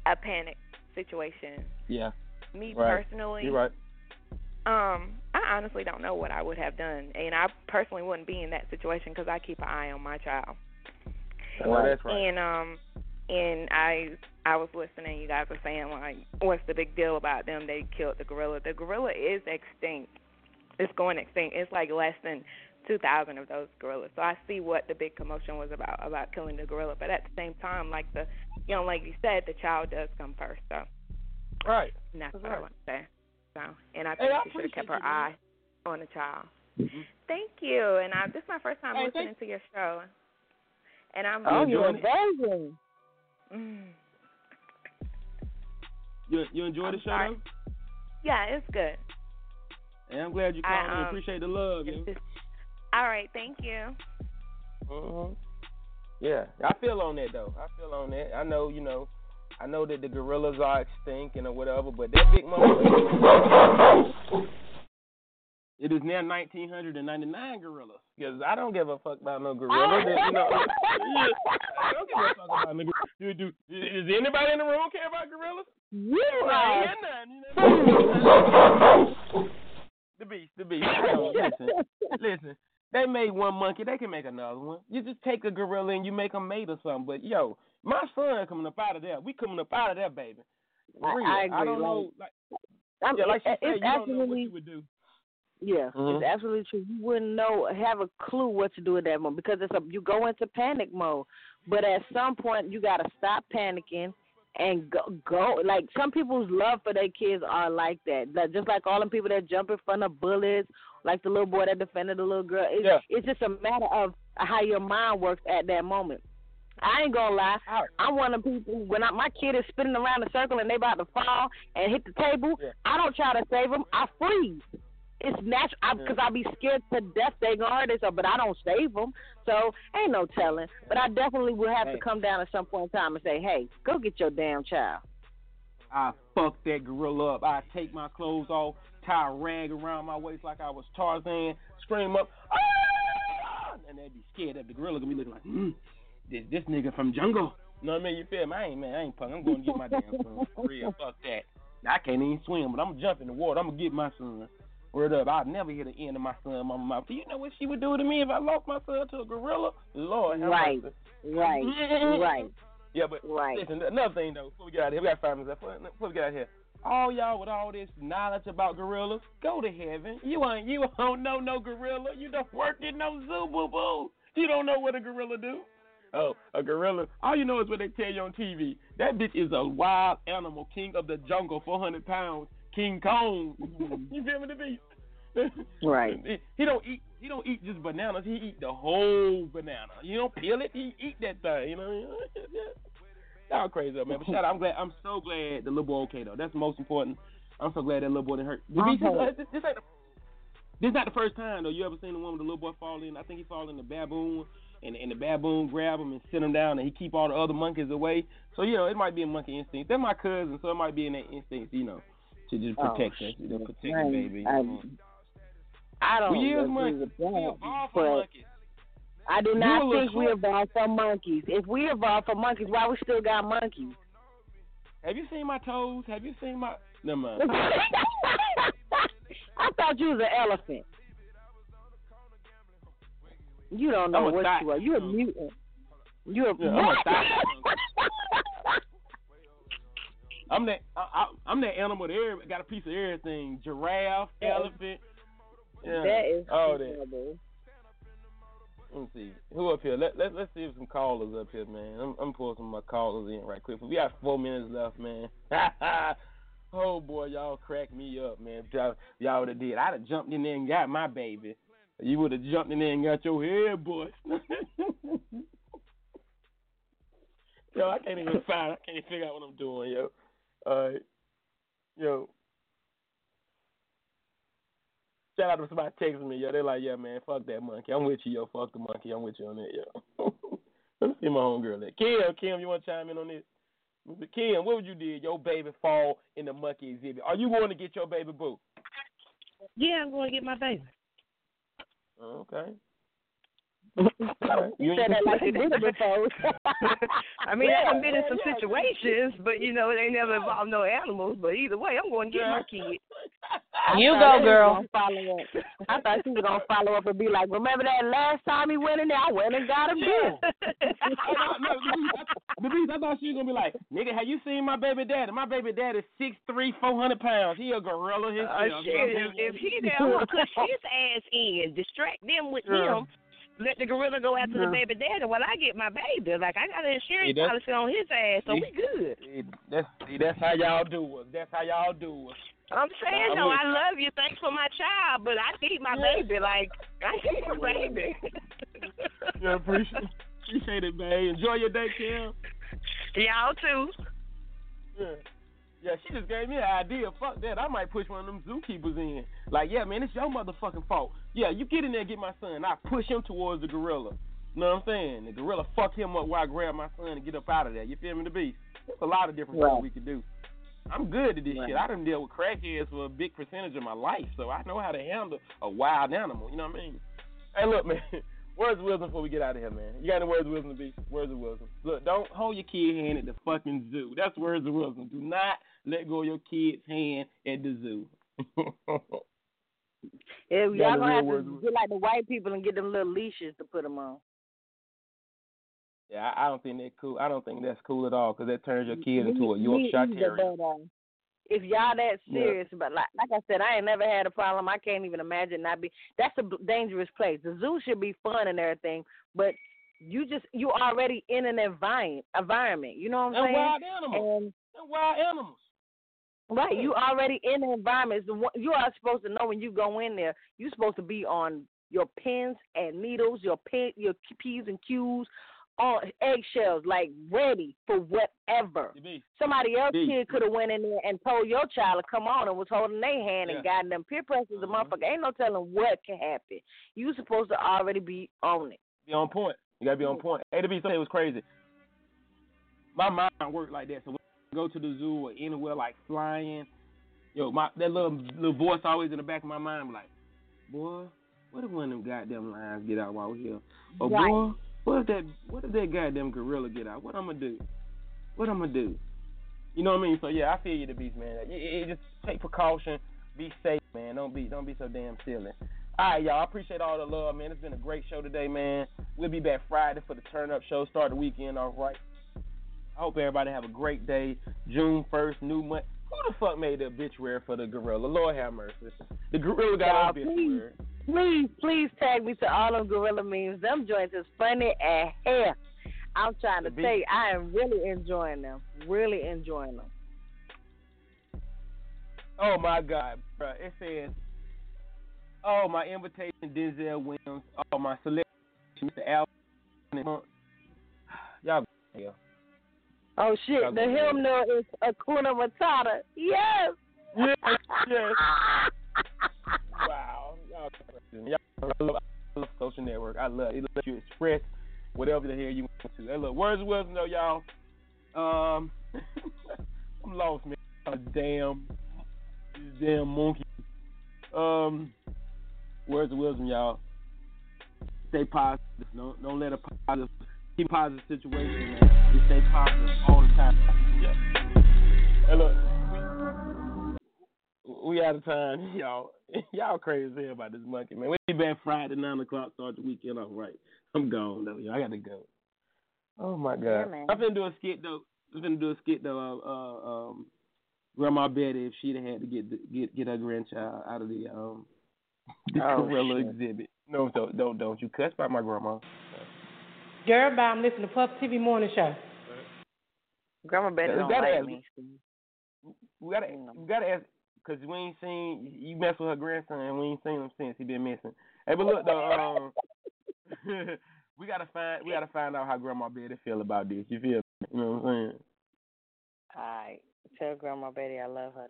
a panic situation. Yeah. Me personally, you're right. I honestly don't know what I would have done, and I personally wouldn't be in that situation because I keep an eye on my child. Well, that's right. And I was listening. You guys were saying like, what's the big deal about them? They killed the gorilla. The gorilla is extinct. It's going extinct. It's like less than 2,000 of those gorillas. So I see what the big commotion was about killing the gorilla. But at the same time, like the, you know, like you said, the child does come first. So right. And that's what I want to say. So and I think she should have kept her eye on the child. Mm-hmm. Thank you. And this is my first time listening to your show. And I'm amazing. You enjoy the show? Yeah, it's good. And I'm glad you called. I appreciate the love. All right, thank you. Yeah, I feel on that though. I know, I know that the gorillas are extinct and or whatever, but that big motherfucker. It is now 1,999 gorillas. Because I don't give a fuck about no gorilla. I don't give a fuck about no gorilla. Does anybody in the room care about gorillas? Yeah. None. The beast. Listen. They made one monkey. They can make another one. You just take a gorilla and you make them mate or something. But, yo, my son coming up out of there. We coming up out of there, baby. Real. I agree. I don't know. Like she said, you don't know what you would do. Yeah, it's absolutely true. You wouldn't have a clue what to do at that moment because you go into panic mode. But at some point, you got to stop panicking and go. Like, some people's love for their kids are like that. Like, just like all the people that jump in front of bullets, like the little boy that defended the little girl. It's just a matter of how your mind works at that moment. I ain't gonna lie. I'm one of the people when my kid is spinning around the circle and they about to fall and hit the table. Yeah. I don't try to save them. I freeze. It's natural because I be scared to death they gonna hurt themselves, but I don't save them, so ain't no telling. But I definitely will have to come down at some point in time and say, "Hey, go get your damn child." I fuck that gorilla up. I take my clothes off, tie a rag around my waist like I was Tarzan, scream up, "Ah!" And they'd be scared that the gorilla gonna be looking like, "This nigga from jungle." You know what I mean? You feel me? I ain't punk. I'm gonna get my damn son. For real, fuck that. I can't even swim, but I'm gonna jump in the water. I'm gonna get my son. Word up, I'll never hear the end of my son, mama mouth. Do you know what she would do to me if I lost my son to a gorilla? Lord, right. Yeah, but listen, another thing, though, before we get out of here, we got 5 minutes left. Before we get out of here, all y'all with all this knowledge about gorillas, go to heaven. You don't know no gorilla. You don't work in no zoo, boo-boo. You don't know what a gorilla do. Oh, a gorilla. All you know is what they tell you on TV. That bitch is a wild animal, king of the jungle, 400 pounds. King Kong, you feel me? The beast, right? He don't eat just bananas. He eat the whole banana. You don't peel it. He eat that thing. You know what I mean? Y'all crazy up, man. But shout out. I'm so glad the little boy okay though. That's the most important. I'm so glad that little boy didn't hurt. This not the first time though. You ever seen the one with the little boy fall in? I think he fall in the baboon, and the baboon grab him and sit him down, and he keep all the other monkeys away. So it might be a monkey instinct. They're my cousin, so it might be in that instinct. To just protect us, protect the baby. I don't agree with that, but I do not think we evolved from monkeys. If we evolved from monkeys, why we still got monkeys? Have you seen my toes? Have you seen my? Never mind. I thought you was an elephant. You don't know what you are. You're a mutant. You're a mutant. I'm that animal that got a piece of everything. Giraffe, elephant. Yeah, that is all incredible. That. Let me see who up here. Let's see if some callers up here, man. I'm pulling some of my callers in right quick. But we got 4 minutes left, man. Oh boy, y'all crack me up, man. Y'all would have did. I'd have jumped in there and got my baby. You would have jumped in there and got your head, boy. Yo, I can't even figure out what I'm doing, yo. All right. Yo. Shout out to somebody texting me, yo. They're like, yeah, man, fuck that monkey. I'm with you, yo. Fuck the monkey. I'm with you on that, yo. Let me see my homegirl there. Kim, you want to chime in on this? Kim, what would you do if your baby fall in the monkey exhibit? Are you going to get your baby boo? Yeah, I'm going to get my baby. Okay. Right. You said that like you did it before. I mean, I've been in some situations, but you know, it ain't never involved no animals. But either way, I'm going to get my kid. You go, girl. I thought she was going to follow up and be like, remember that last time he went in there? I went and got him then. I thought she was going to be like, nigga, have you seen my baby daddy? My baby daddy is 6'3", 400 pounds. He a gorilla himself. If he there want to put his ass in, distract them with him. Let the gorilla go after the baby daddy while I get my baby. Like, I got an insurance policy on his ass, so we good. That's how y'all do it. That's how y'all do it. I'm saying, though, I love you. Thanks for my child, but I need my baby. Like, I need my baby. Yeah, appreciate it, babe. Enjoy your day, Kim. Y'all, too. Yeah. Yeah, she just gave me an idea. Fuck that. I might push one of them zookeepers in. Like, yeah, man, it's your motherfucking fault. Yeah, you get in there and get my son. I push him towards the gorilla. You know what I'm saying? The gorilla fuck him up while I grab my son and get up out of there. You feel me, the beast? There's a lot of different things we could do. I'm good at this shit. I done deal with crackheads for a big percentage of my life, so I know how to handle a wild animal. You know what I mean? Hey, look, man. Words of wisdom before we get out of here, man. You got any words of wisdom, B? Words of wisdom. Look, don't hold your kid hand at the fucking zoo. That's words of wisdom. Do not let go of your kid's hand at the zoo. Yeah, y'all gonna have to get like the white people and get them little leashes to put them on. Yeah, I don't think that's cool. I don't think that's cool at all because that turns your kid into a Yorkshire Terrier. If y'all that serious, but like I said, I ain't never had a problem. I can't even imagine not be. That's a dangerous place. The zoo should be fun and everything, but you already in an environment. You know what I'm saying? Wild animals. Right, you already in the environment. You are supposed to know when you go in there. You're supposed to be on your pins and needles, your P's and Q's, on eggshells, like ready for whatever. Somebody else's kid could have went in there and told your child to come on and was holding their hand and gotten them. Peer pressure is a motherfucker. Ain't no telling what can happen. You supposed to already be on it. Be on point. You gotta be on point. A to B, something was crazy. My mind worked like that. So when I go to the zoo or anywhere like flying, yo, that little voice always in the back of my mind like, boy, what if one of them goddamn lions get out while we're here? Oh, boy. What if that goddamn gorilla get out? What I'm gonna do? You know what I mean? So yeah, I feel you, the beast, man. It just take precaution, be safe, man. Don't be so damn silly. All right, y'all. I appreciate all the love, man. It's been a great show today, man. We'll be back Friday for the Turn Up Show. Start the weekend off right. I hope everybody have a great day. June 1st, new month. Who the fuck made the obituary for the gorilla? Lord have mercy. The gorilla got an obituary. Please tag me to all them gorilla memes. Them joints is funny as hell. I'm trying to tell you, I am really enjoying them. Really enjoying them. Oh, my God, bro. It says, oh, my invitation, Denzel Williams. Oh, my celebrity, Mr. Alvin. Y'all go. Oh, shit. Y'all the hymnal is Hakuna Matata. Yes. Yes. Wow. I love social network. I love it. Lets you express whatever the hell you want to. Hey, look, words of wisdom, though, y'all. I'm lost, man. This damn monkey. Words of wisdom, y'all. Stay positive. Don't let keep positive situation, man. Just stay positive all the time. Yeah. Hey, look. We out of time, y'all. Y'all crazy here about this monkey, man. We'll be back Friday, 9 o'clock, start the weekend off right. I'm gone, though, y'all. I got to go. Oh, my God. Yeah, I'm finna do a skit, though. Grandma Betty if she'd have had to get her grandchild out of the gorilla exhibit. No, don't you cuss by my grandma. Girl, I'm listening to Puff TV morning show. Grandma Betty don't like me. We gotta ask because we ain't seen you mess with her grandson and we ain't seen him since he been missing. Hey, but look though, we gotta find out how Grandma Betty feel about this. You feel me? You know what I'm saying? All right. Tell Grandma Betty I love her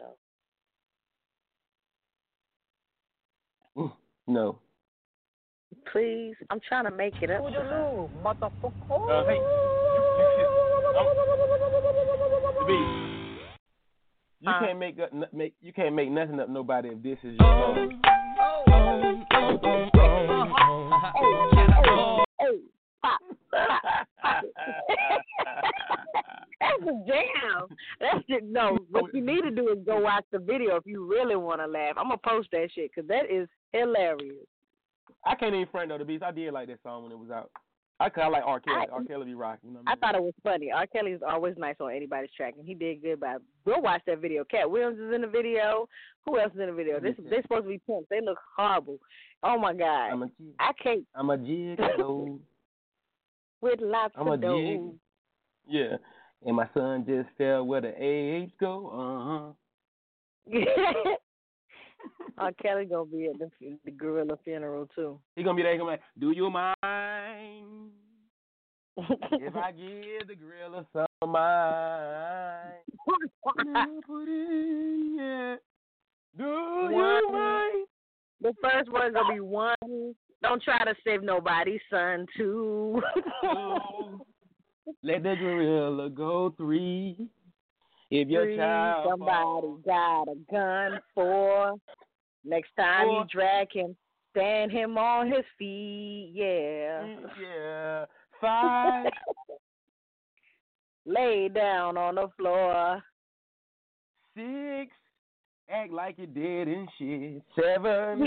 though. No. Please, I'm trying to make it up. Motherfucker. Hey, you can't make nothing up nobody if this is your song. That's a jam. That's just, no. What you need to do is go watch the video if you really want to laugh. I'm gonna post that shit because that is hilarious. I can't even front though the beats. I did like that song when it was out. I like R. Kelly. R. Kelly be rocking. You know what I mean? I thought it was funny. R. Kelly is always nice on anybody's track, and he did good by. We'll watch that video. Cat Williams is in the video. Who else is in the video? They're supposed to be pimps. They look horrible. Oh my God. I'm a jig with lots of dough. Yeah, and my son just fell where the A's go. R. Kelly gonna be at the gorilla funeral too. He gonna be there. He gonna be like, do you mind if I give the gorilla some of mine? Do you mind? The first word gonna be one. Don't try to save nobody's son. Two. Let the gorilla go. Three. If your child somebody got a gun for, next time you drag him, stand him on his feet, yeah. 5, lay down on the floor. 6, act like you dead and shit. 7,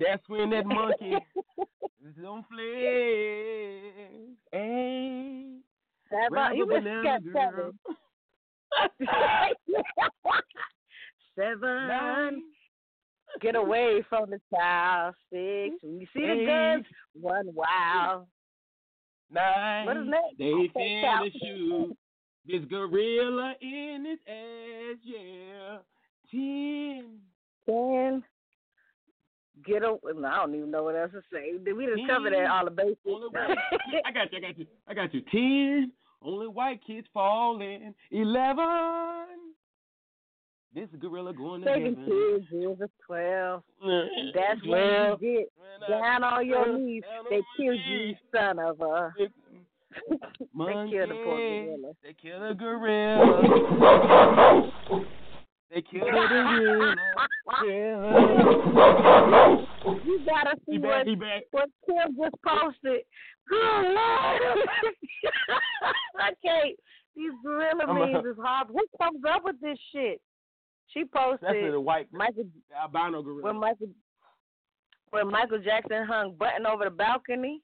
that's when that monkey don't flip. 8. You just got 7. 7. 9. Get away from the child. 6. When you see 8, the guns, run wild. 9. What is that? They finna shoot this gorilla in his ass. Yeah. 10. Get away. I don't even know what else to say. We didn't cover that all the basics. I got you. 10, only white kids falling. 11, this gorilla going to heaven. 12. That's what you get. Down on your knees. They killed you, son of a. They killed the poor gorilla. They killed the gorilla. They killed the gorilla. You gotta see what Kim just posted. Good Lord. I can't. These gorilla memes is hard. Who comes up with this shit? She posted. That's the white Michael, the albino gorilla. When Michael Jackson hung button over the balcony.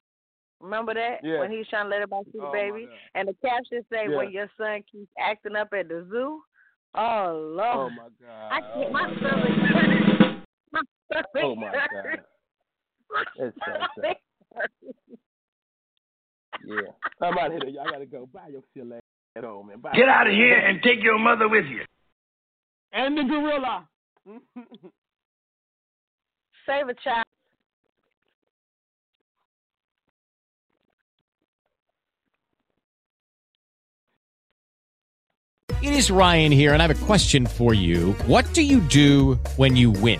Remember that? Yeah. When he was trying to let everybody see the baby. And the caption say, "Well, your son keeps acting up at the zoo." Oh Lord! Oh my God! My stomach. Oh my God! That's so sad. Yeah, I'm out of here. Y'all gotta go. Buy your silly at home, man. Bye. Get out of here and take your mother with you. And the gorilla. Save a child. It is Ryan here, and I have a question for you. What do you do when you win?